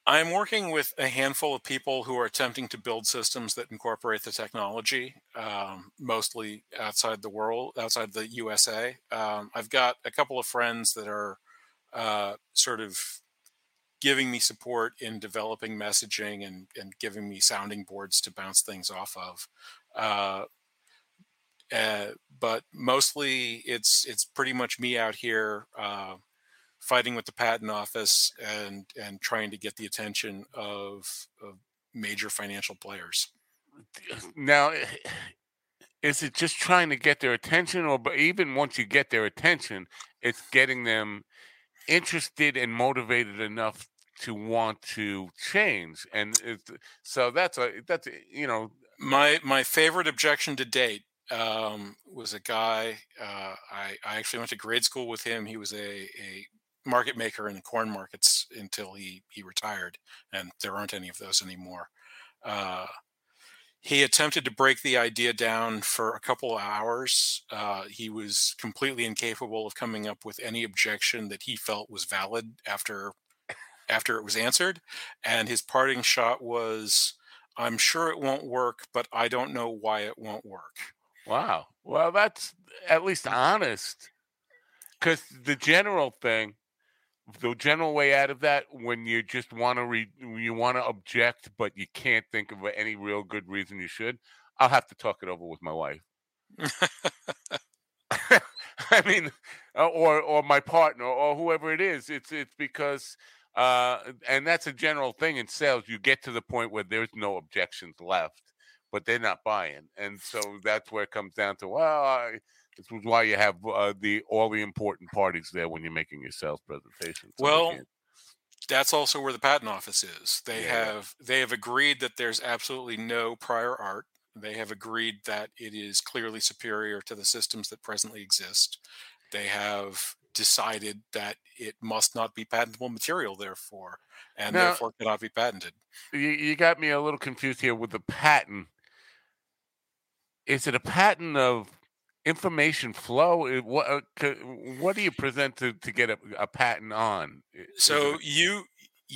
I'm working with a handful of people who are attempting to build systems that incorporate the technology, um, mostly outside the world, outside the U S A. Um, I've got a couple of friends that are uh, sort of giving me support in developing messaging and, and giving me sounding boards to bounce things off of. Uh, uh, but mostly it's it's pretty much me out here uh, fighting with the patent office and and trying to get the attention of, of major financial players. Now, is it just trying to get their attention, or but even once you get their attention, it's getting them interested and motivated enough to want to change? And it, so that's a that's a, you know, my my favorite objection to date um was a guy uh I, I actually went to grade school with him. He was a a market maker in the corn markets until he he retired, and there aren't any of those anymore. uh He attempted to break the idea down for a couple of hours. Uh, he was completely incapable of coming up with any objection that he felt was valid after after it was answered. And his parting shot was, "I'm sure it won't work, but I don't know why it won't work." Wow. Well, that's at least honest. Because the general thing, the general way out of that, when you just want to re- you want to object, but you can't think of any real good reason you should, I'll have to talk it over with my wife. I mean, or or my partner, or whoever it is. It's it's because, uh, and that's a general thing in sales. You get to the point where there's no objections left, but they're not buying, and so that's where it comes down to, well, I, this is why you have uh, the all the important parties there when you're making your sales presentation. So well, that's also where the patent office is. They yeah. have they have agreed that there's absolutely no prior art. They have agreed that it is clearly superior to the systems that presently exist. They have decided that it must not be patentable material, therefore, and now, therefore cannot be patented. You, you got me a little confused here with the patent. Is it a patent of information flow? What what do you present to, to get a, a patent on? So you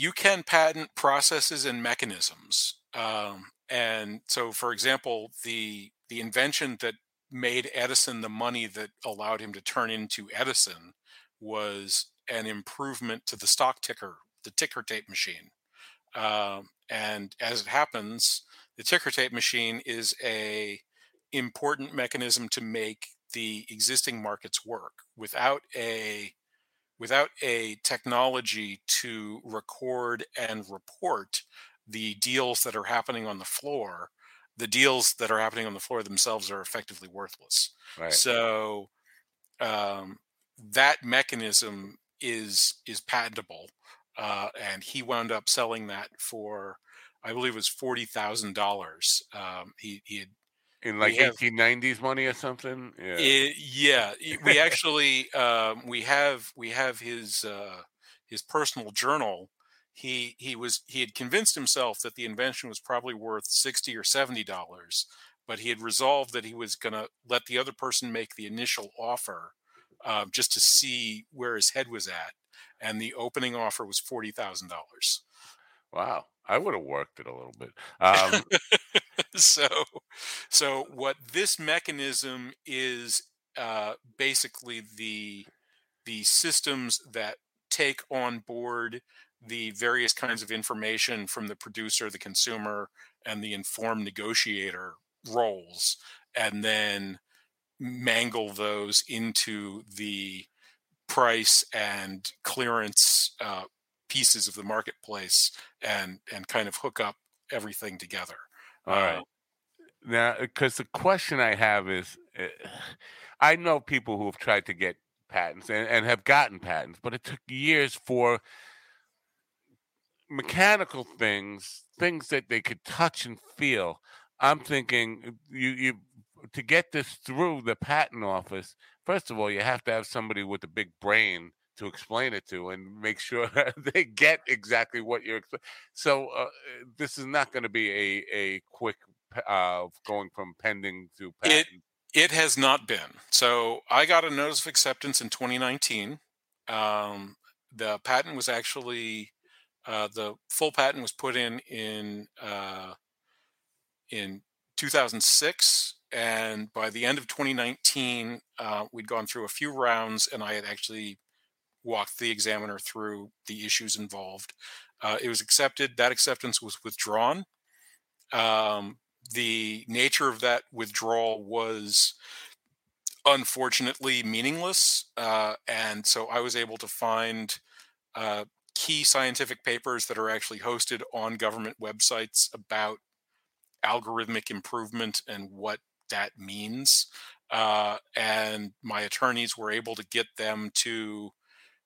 you can patent processes and mechanisms. Um, and so, for example, the the invention that made Edison the money that allowed him to turn into Edison was an improvement to the stock ticker, the ticker tape machine. Um, and as it happens, the ticker tape machine is a important mechanism to make the existing markets work. Without a without a technology to record and report the deals that are happening on the floor, the deals that are happening on the floor themselves are effectively worthless. Right. So um, that mechanism is is patentable, uh, and he wound up selling that for, I believe, it was forty thousand um, dollars. He he had. In like have, eighteen nineties money or something? Yeah. It, yeah. We actually, um, we have, we have his, uh, his personal journal. He, he was, he had convinced himself that the invention was probably worth sixty or seventy dollars, but he had resolved that he was going to let the other person make the initial offer, uh, just to see where his head was at. And the opening offer was forty thousand dollars. Wow. I would have worked it a little bit. Um, So, so what this mechanism is uh, basically the the systems that take on board the various kinds of information from the producer, the consumer, and the informed negotiator roles, and then mangle those into the price and clearance uh, pieces of the marketplace, and and kind of hook up everything together. All right. Now, because the question I have is, uh, I know people who have tried to get patents and, and have gotten patents, but it took years for mechanical things, things that they could touch and feel. I'm thinking you, you to get this through the patent office, first of all, you have to have somebody with a big brain to explain it to and make sure they get exactly what you're. So uh, this is not going to be a a quick uh, going from pending to patent. It, it has not been. So I got a notice of acceptance in twenty nineteen. Um, the patent was actually uh, the full patent was put in in uh, in two thousand six. And by the end of twenty nineteen, uh, we'd gone through a few rounds, and I had actually walked the examiner through the issues involved. Uh, it was accepted. That acceptance was withdrawn. Um, the nature of that withdrawal was unfortunately meaningless. Uh, and so I was able to find uh, key scientific papers that are actually hosted on government websites about algorithmic improvement and what that means. Uh, and my attorneys were able to get them to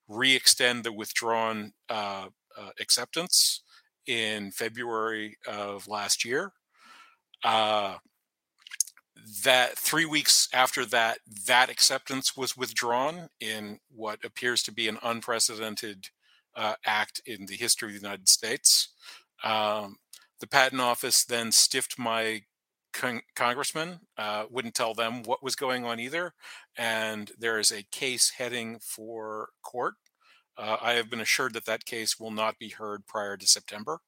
re-extend the withdrawn uh, uh, acceptance in February of last year. Uh, that three weeks after that, that acceptance was withdrawn in what appears to be an unprecedented uh, act in the history of the United States. Um, the Patent Office then stiffed my Con- congressman, uh, wouldn't tell them what was going on either. And there is a case heading for court. Uh, I have been assured that that case will not be heard prior to September.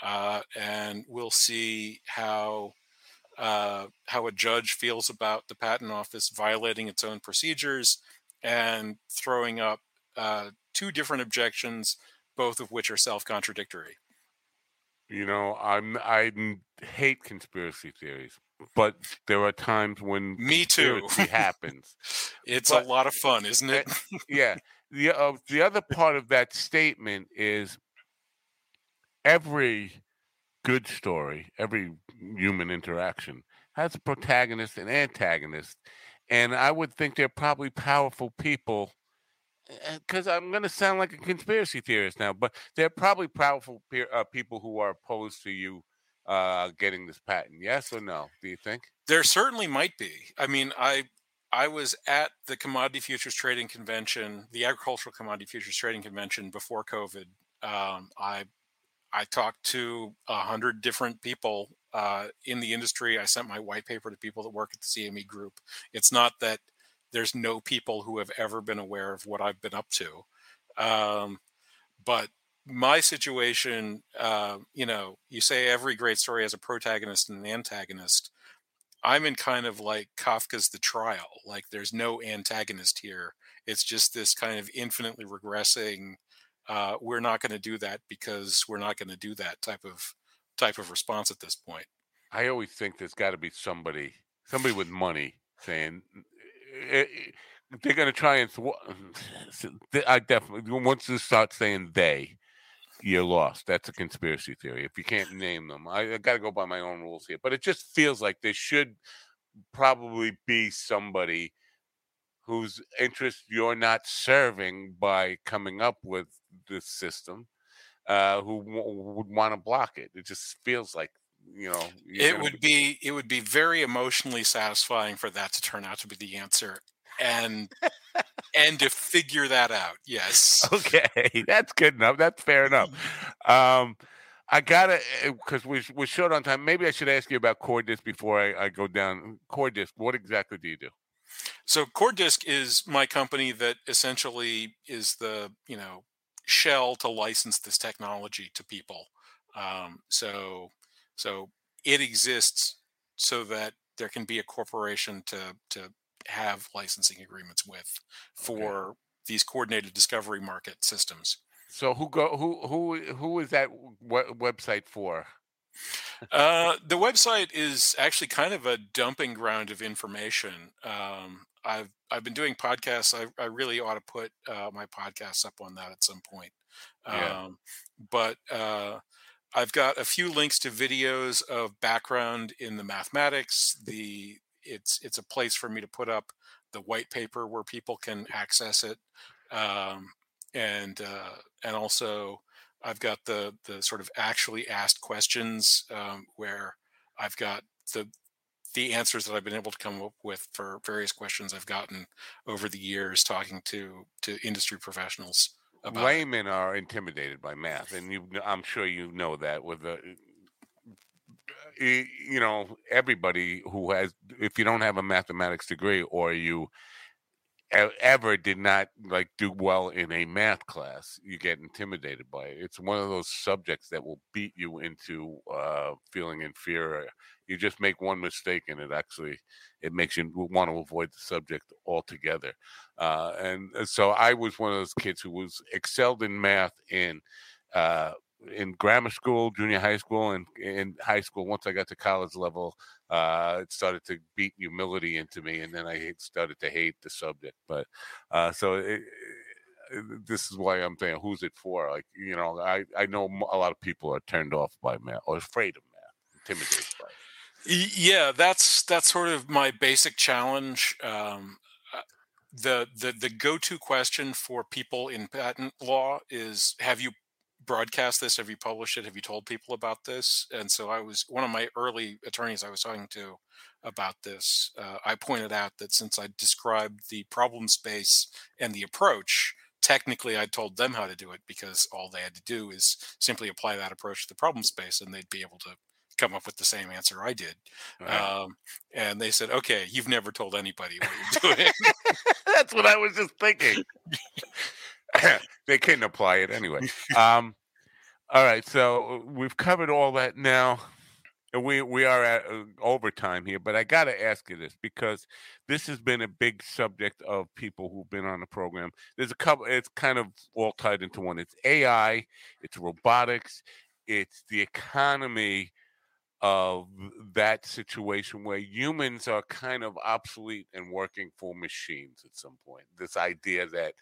Uh, and we'll see how uh, how a judge feels about the Patent Office violating its own procedures and throwing up uh, two different objections, both of which are self-contradictory. You know, I'm, I hate conspiracy theories, but there are times when Me too. happens. It's but, a lot of fun, isn't it? yeah. The, uh, the other part of that statement is every good story, every human interaction has a protagonist and antagonist. And I would think they're probably powerful people. Because I'm going to sound like a conspiracy theorist now, but they're probably powerful peer, uh, people who are opposed to you uh, getting this patent. Yes or no? Do you think? There certainly might be. I mean, I I was at the Commodity Futures Trading Convention, the Agricultural Commodity Futures Trading Convention before COVID. Um, I I talked to a hundred different people uh, in the industry. I sent my white paper to people that work at the C M E group. It's not that there's no people who have ever been aware of what I've been up to. Um, but my situation, uh, you know, you say every great story has a protagonist and an antagonist. I'm in kind of like Kafka's The Trial. Like there's no antagonist here. It's just this kind of infinitely regressing, uh, we're not going to do that because we're not going to do that type of type of response at this point. I always think there's got to be somebody, somebody with money saying, It, it, they're going to try and thwart. I definitely, once you start saying they, you're lost. That's a conspiracy theory. If you can't name them, I, I got to go by my own rules here. But it just feels like there should probably be somebody whose interest you're not serving by coming up with this system, uh, who w- would want to block it. It just feels like, you know, it would be, it would be very emotionally satisfying for that to turn out to be the answer, and and to figure that out. Yes. Okay, that's good enough. That's fair enough. Um, I gotta, because we we're short on time. Maybe I should ask you about CoreDisc before I, I go down. CoreDisc, what exactly do you do? So CoreDisc is my company that essentially is the you know shell to license this technology to people. Um, so. So it exists so that there can be a corporation to, to have licensing agreements with for okay. these coordinated discovery market systems. So who go who who who is that w- website for? uh, the website is actually kind of a dumping ground of information. Um, I've I've been doing podcasts. I, I really ought to put uh, my podcasts up on that at some point. Um, yeah. But. Uh, I've got a few links to videos of background in the mathematics. The it's it's a place for me to put up the white paper where people can access it, um, and uh, and also I've got the the sort of actually asked questions um, where I've got the the answers that I've been able to come up with for various questions I've gotten over the years talking to to industry professionals. Laymen it. are intimidated by math, and you, I'm sure you know that. With the, you know, everybody who has, if you don't have a mathematics degree or you ever did not like do well in a math class, you get intimidated by it. It's one of those subjects that will beat you into uh, feeling inferior. You just make one mistake, and it actually it makes you want to avoid the subject altogether. Uh, and so I was one of those kids who was excelled in math in uh, in grammar school, junior high school, and in high school. Once I got to college level, uh, it started to beat humility into me, and then I started to hate the subject. But uh, so it, it, this is why I'm saying, who's it for? Like, you know, I, I know a lot of people are turned off by math or afraid of math, intimidated by it. Yeah, that's that's sort of my basic challenge. Um, the the the go-to question for people in patent law is, have you broadcast this? Have you published it? Have you told people about this? And so I was one of my early attorneys I was talking to about this. Uh, I pointed out that since I described the problem space and the approach, technically I told them how to do it, because all they had to do is simply apply that approach to the problem space, and they'd be able to come up with the same answer I did. Right. Um, and they said, okay, you've never told anybody what you're doing. That's what I was just thinking. They couldn't apply it anyway. Um, all right, so we've covered all that now. We we are at uh, overtime here, but I got to ask you this, because this has been a big subject of people who've been on the program. There's a couple. It's kind of all tied into one. It's A I, it's robotics, it's the economy of that situation where humans are kind of obsolete and working for machines at some point. This idea that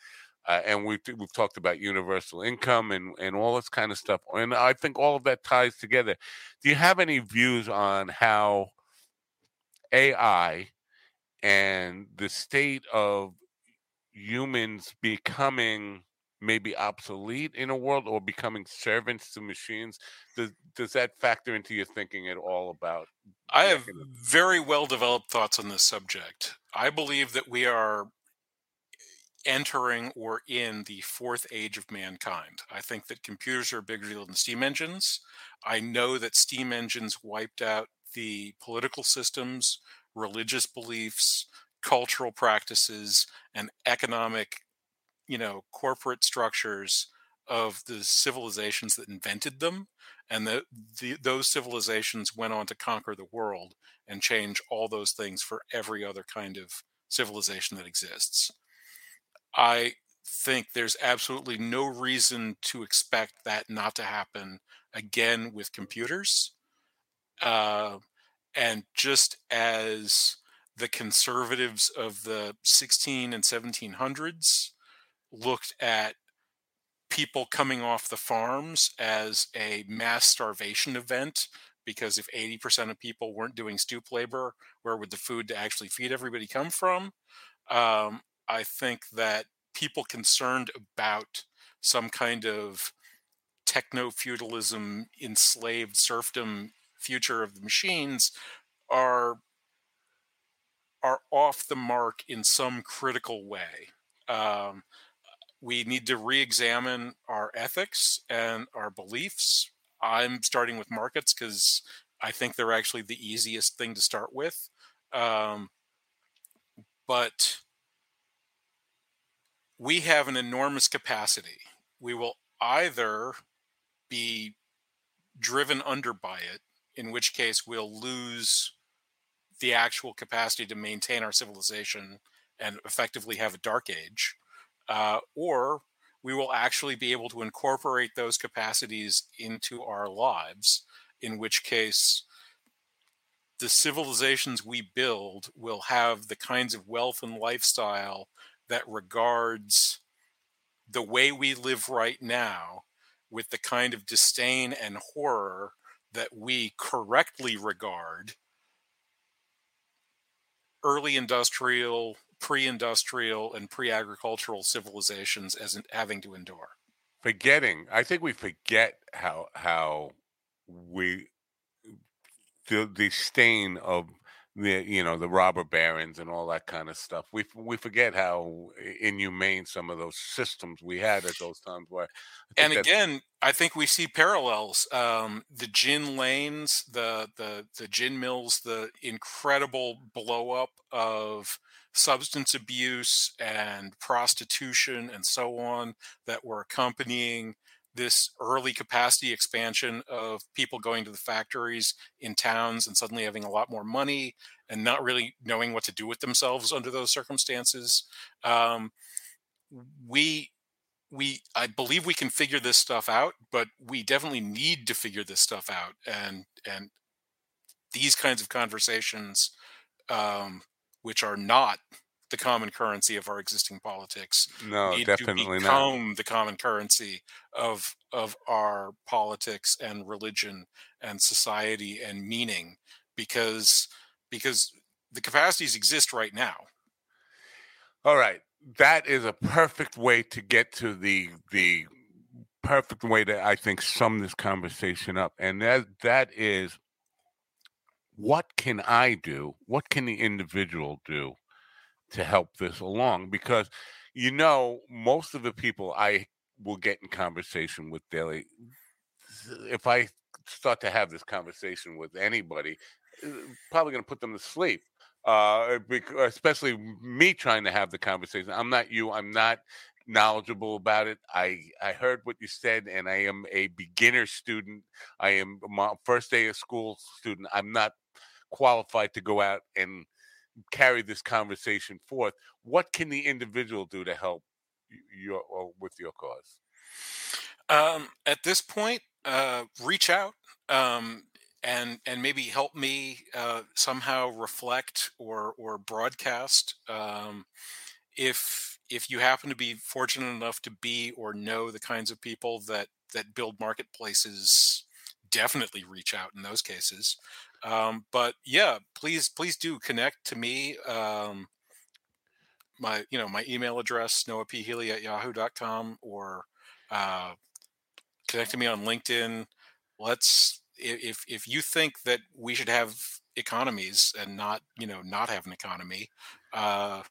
Uh, and we've, we've talked about universal income and, and all this kind of stuff. And I think all of that ties together. Do you have any views on how A I and the state of humans becoming maybe obsolete in a world, or becoming servants to machines? Does, does that factor into your thinking at all about? I have very well-developed thoughts on this subject. I believe that we are entering or in the fourth age of mankind. I think that computers are a bigger deal than steam engines. I know that steam engines wiped out the political systems, religious beliefs, cultural practices, and economic, you know, corporate structures of the civilizations that invented them. And the, the, those civilizations went on to conquer the world and change all those things for every other kind of civilization that exists. I think there's absolutely no reason to expect that not to happen again with computers. Uh, and just as the conservatives of the sixteen and seventeen hundreds looked at people coming off the farms as a mass starvation event, because if eighty percent of people weren't doing stoop labor, where would the food to actually feed everybody come from? Um, I think that people concerned about some kind of techno-feudalism, enslaved serfdom future of the machines are, are off the mark in some critical way. Um, we need to re-examine our ethics and our beliefs. I'm starting with markets because I think they're actually the easiest thing to start with. Um, but... We have an enormous capacity. We will either be driven under by it, in which case we'll lose the actual capacity to maintain our civilization and effectively have a dark age, uh, or we will actually be able to incorporate those capacities into our lives, in which case the civilizations we build will have the kinds of wealth and lifestyle that regards the way we live right now with the kind of disdain and horror that we correctly regard early industrial, pre-industrial, and pre-agricultural civilizations as having to endure. Forgetting, I think we forget how how we the, the stain of the you know the robber barons and all that kind of stuff. We we forget how inhumane some of those systems we had at those times were. And again, I think we see parallels. Um, the gin lanes, the the the gin mills, the incredible blow up of substance abuse and prostitution and so on that were accompanying this early capacity expansion of people going to the factories in towns and suddenly having a lot more money and not really knowing what to do with themselves under those circumstances. Um, we, we, I believe we can figure this stuff out, but we definitely need to figure this stuff out. And, and these kinds of conversations, um, which are not the common currency of our existing politics. No, need definitely to become not. The common currency of of our politics and religion and society and meaning, because because the capacities exist right now. All right, that is a perfect way to get to the the perfect way to I think sum this conversation up, and that that is, what can I do? What can the individual do to help this along? Because, you know, most of the people I will get in conversation with daily, if I start to have this conversation with anybody, probably going to put them to sleep, uh, especially me trying to have the conversation. I'm not you. I'm not knowledgeable about it. I, I heard what you said, and I am a beginner student. I am my first day of school student. I'm not qualified to go out and carry this conversation forth. What can the individual do to help your or with your cause? Um, at this point, uh, reach out um, and and maybe help me uh, somehow reflect or or broadcast. Um, if if you happen to be fortunate enough to be or know the kinds of people that that build marketplaces, definitely reach out in those cases. Um, but yeah, please, please do connect to me. Um, my, you know, my email address, noah p healy at yahoo dot com, or, uh, connect to me on LinkedIn. Let's, if, if you think that we should have economies and not, you know, not have an economy, uh,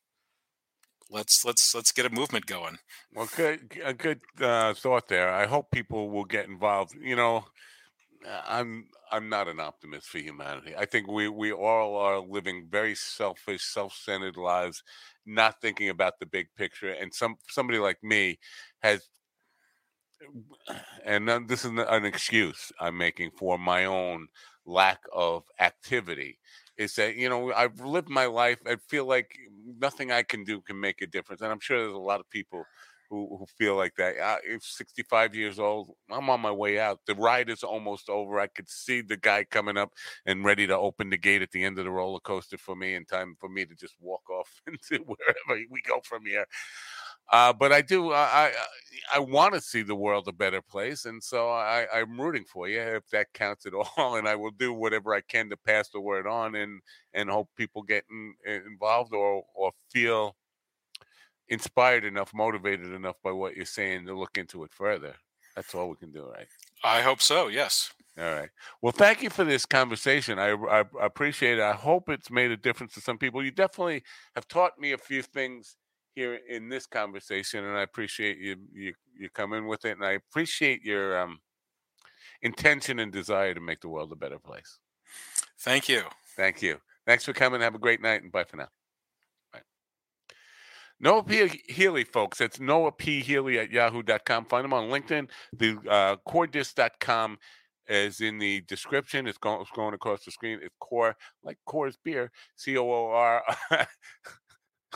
Let's let's let's get a movement going. Well, good, a good uh, thought there. I hope people will get involved. You know, I'm I'm not an optimist for humanity. I think we we all are living very selfish, self-centered lives, not thinking about the big picture. And some somebody like me has, and this is an excuse I'm making for my own lack of activity, is that, you know, I've lived my life. I feel like nothing I can do can make a difference. And I'm sure there's a lot of people who, who feel like that. I, if sixty-five years old, I'm on my way out. The ride is almost over. I could see the guy coming up and ready to open the gate at the end of the roller coaster for me, in time for me to just walk off into wherever we go from here. Uh, but I do, I I, I want to see the world a better place. And so I, I'm rooting for you, if that counts at all. And I will do whatever I can to pass the word on, and, and hope people get in, involved or, or feel inspired enough, motivated enough by what you're saying to look into it further. That's all we can do, right? I hope so, yes. All right. Well, thank you for this conversation. I, I, I appreciate it. I hope it's made a difference to some people. You definitely have taught me a few things here in this conversation, and I appreciate you you you coming with it, and I appreciate your um, intention and desire to make the world a better place. Thank you. Thank you. Thanks for coming. Have a great night, and bye for now. Bye. Noah P. Healy, folks. It's Noah P. Healy at yahoo dot com. Find him on LinkedIn. The uh, core disc dot com is in the description. It's going, it's going across the screen. It's Core, like Core's beer, C O O R.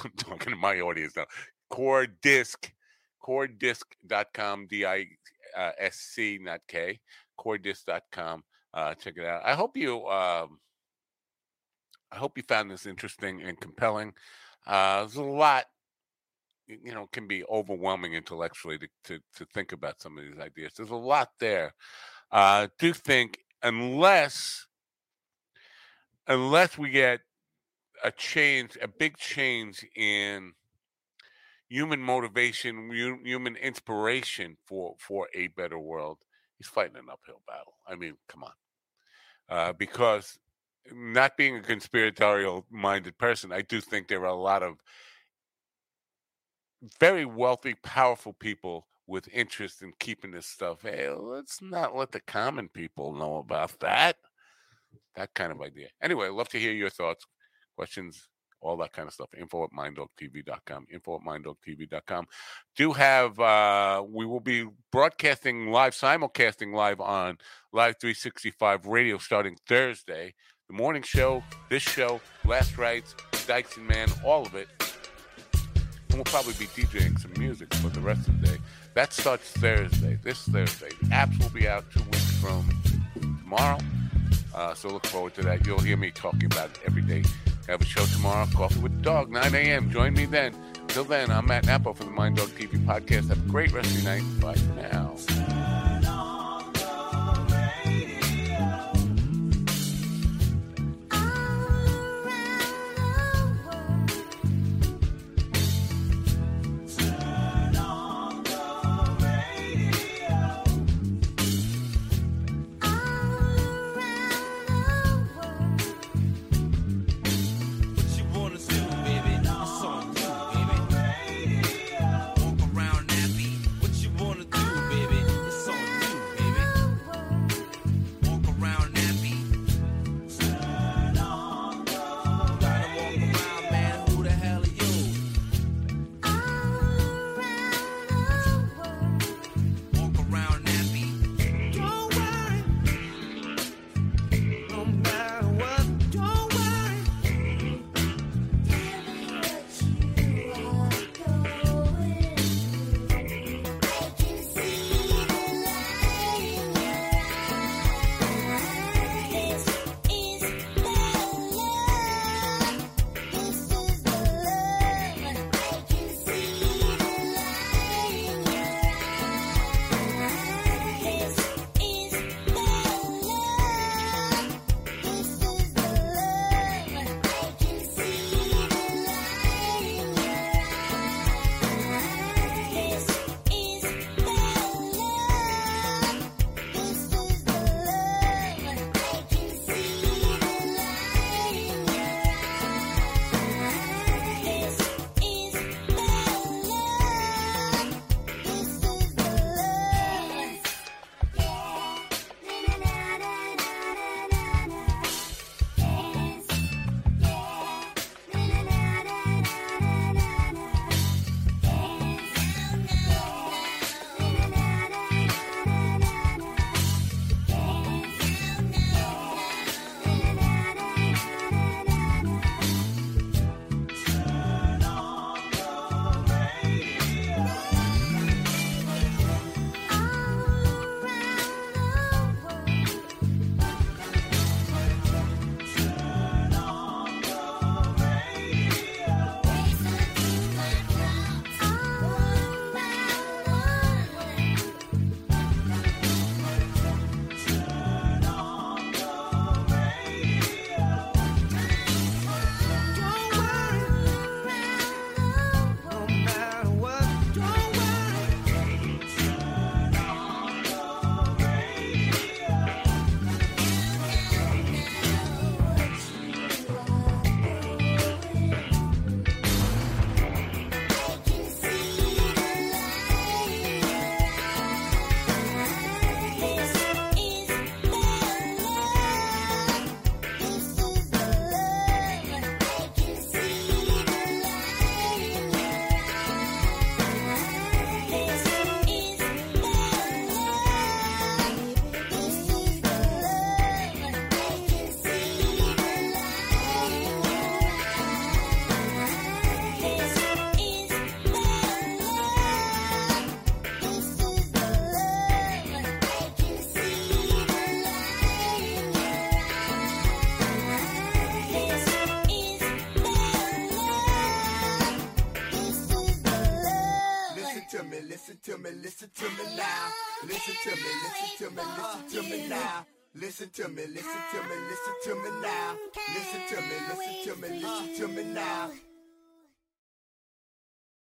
I'm talking to my audience now. CoreDisc, core disc dot com, D I S C, not K, core disc dot com. Uh, check it out. I hope you, um, I hope you found this interesting and compelling. Uh, there's a lot, you know, can be overwhelming intellectually to, to, to think about some of these ideas. There's a lot there. Uh, do think, unless, unless we get a change, a big change in human motivation, human inspiration for, for a better world, he's fighting an uphill battle. I mean, come on. Uh, because not being a conspiratorial minded person, I do think there are a lot of very wealthy, powerful people with interest in keeping this stuff. Hey, let's not let the common people know about that. That kind of idea. Anyway, I'd love to hear your thoughts, questions, all that kind of stuff. Info at mind dog t v dot com. Info at mind dog t v dot com. Do have, uh, we will be broadcasting live, simulcasting live on Live three sixty-five Radio starting Thursday. The morning show, this show, Last Rites, Dykes and Man, all of it. And we'll probably be DJing some music for the rest of the day. That starts Thursday, this Thursday. The apps will be out two weeks from tomorrow. Uh, so look forward to that. You'll hear me talking about it every day. Have a show tomorrow, Coffee with the Dog, nine a.m. Join me then. Till then, I'm Matt Nappo for the Mind Dog T V podcast. Have a great rest of your night. Bye for now. Listen to me, listen to me, listen to me now. Listen to me, listen to me, listen to me now.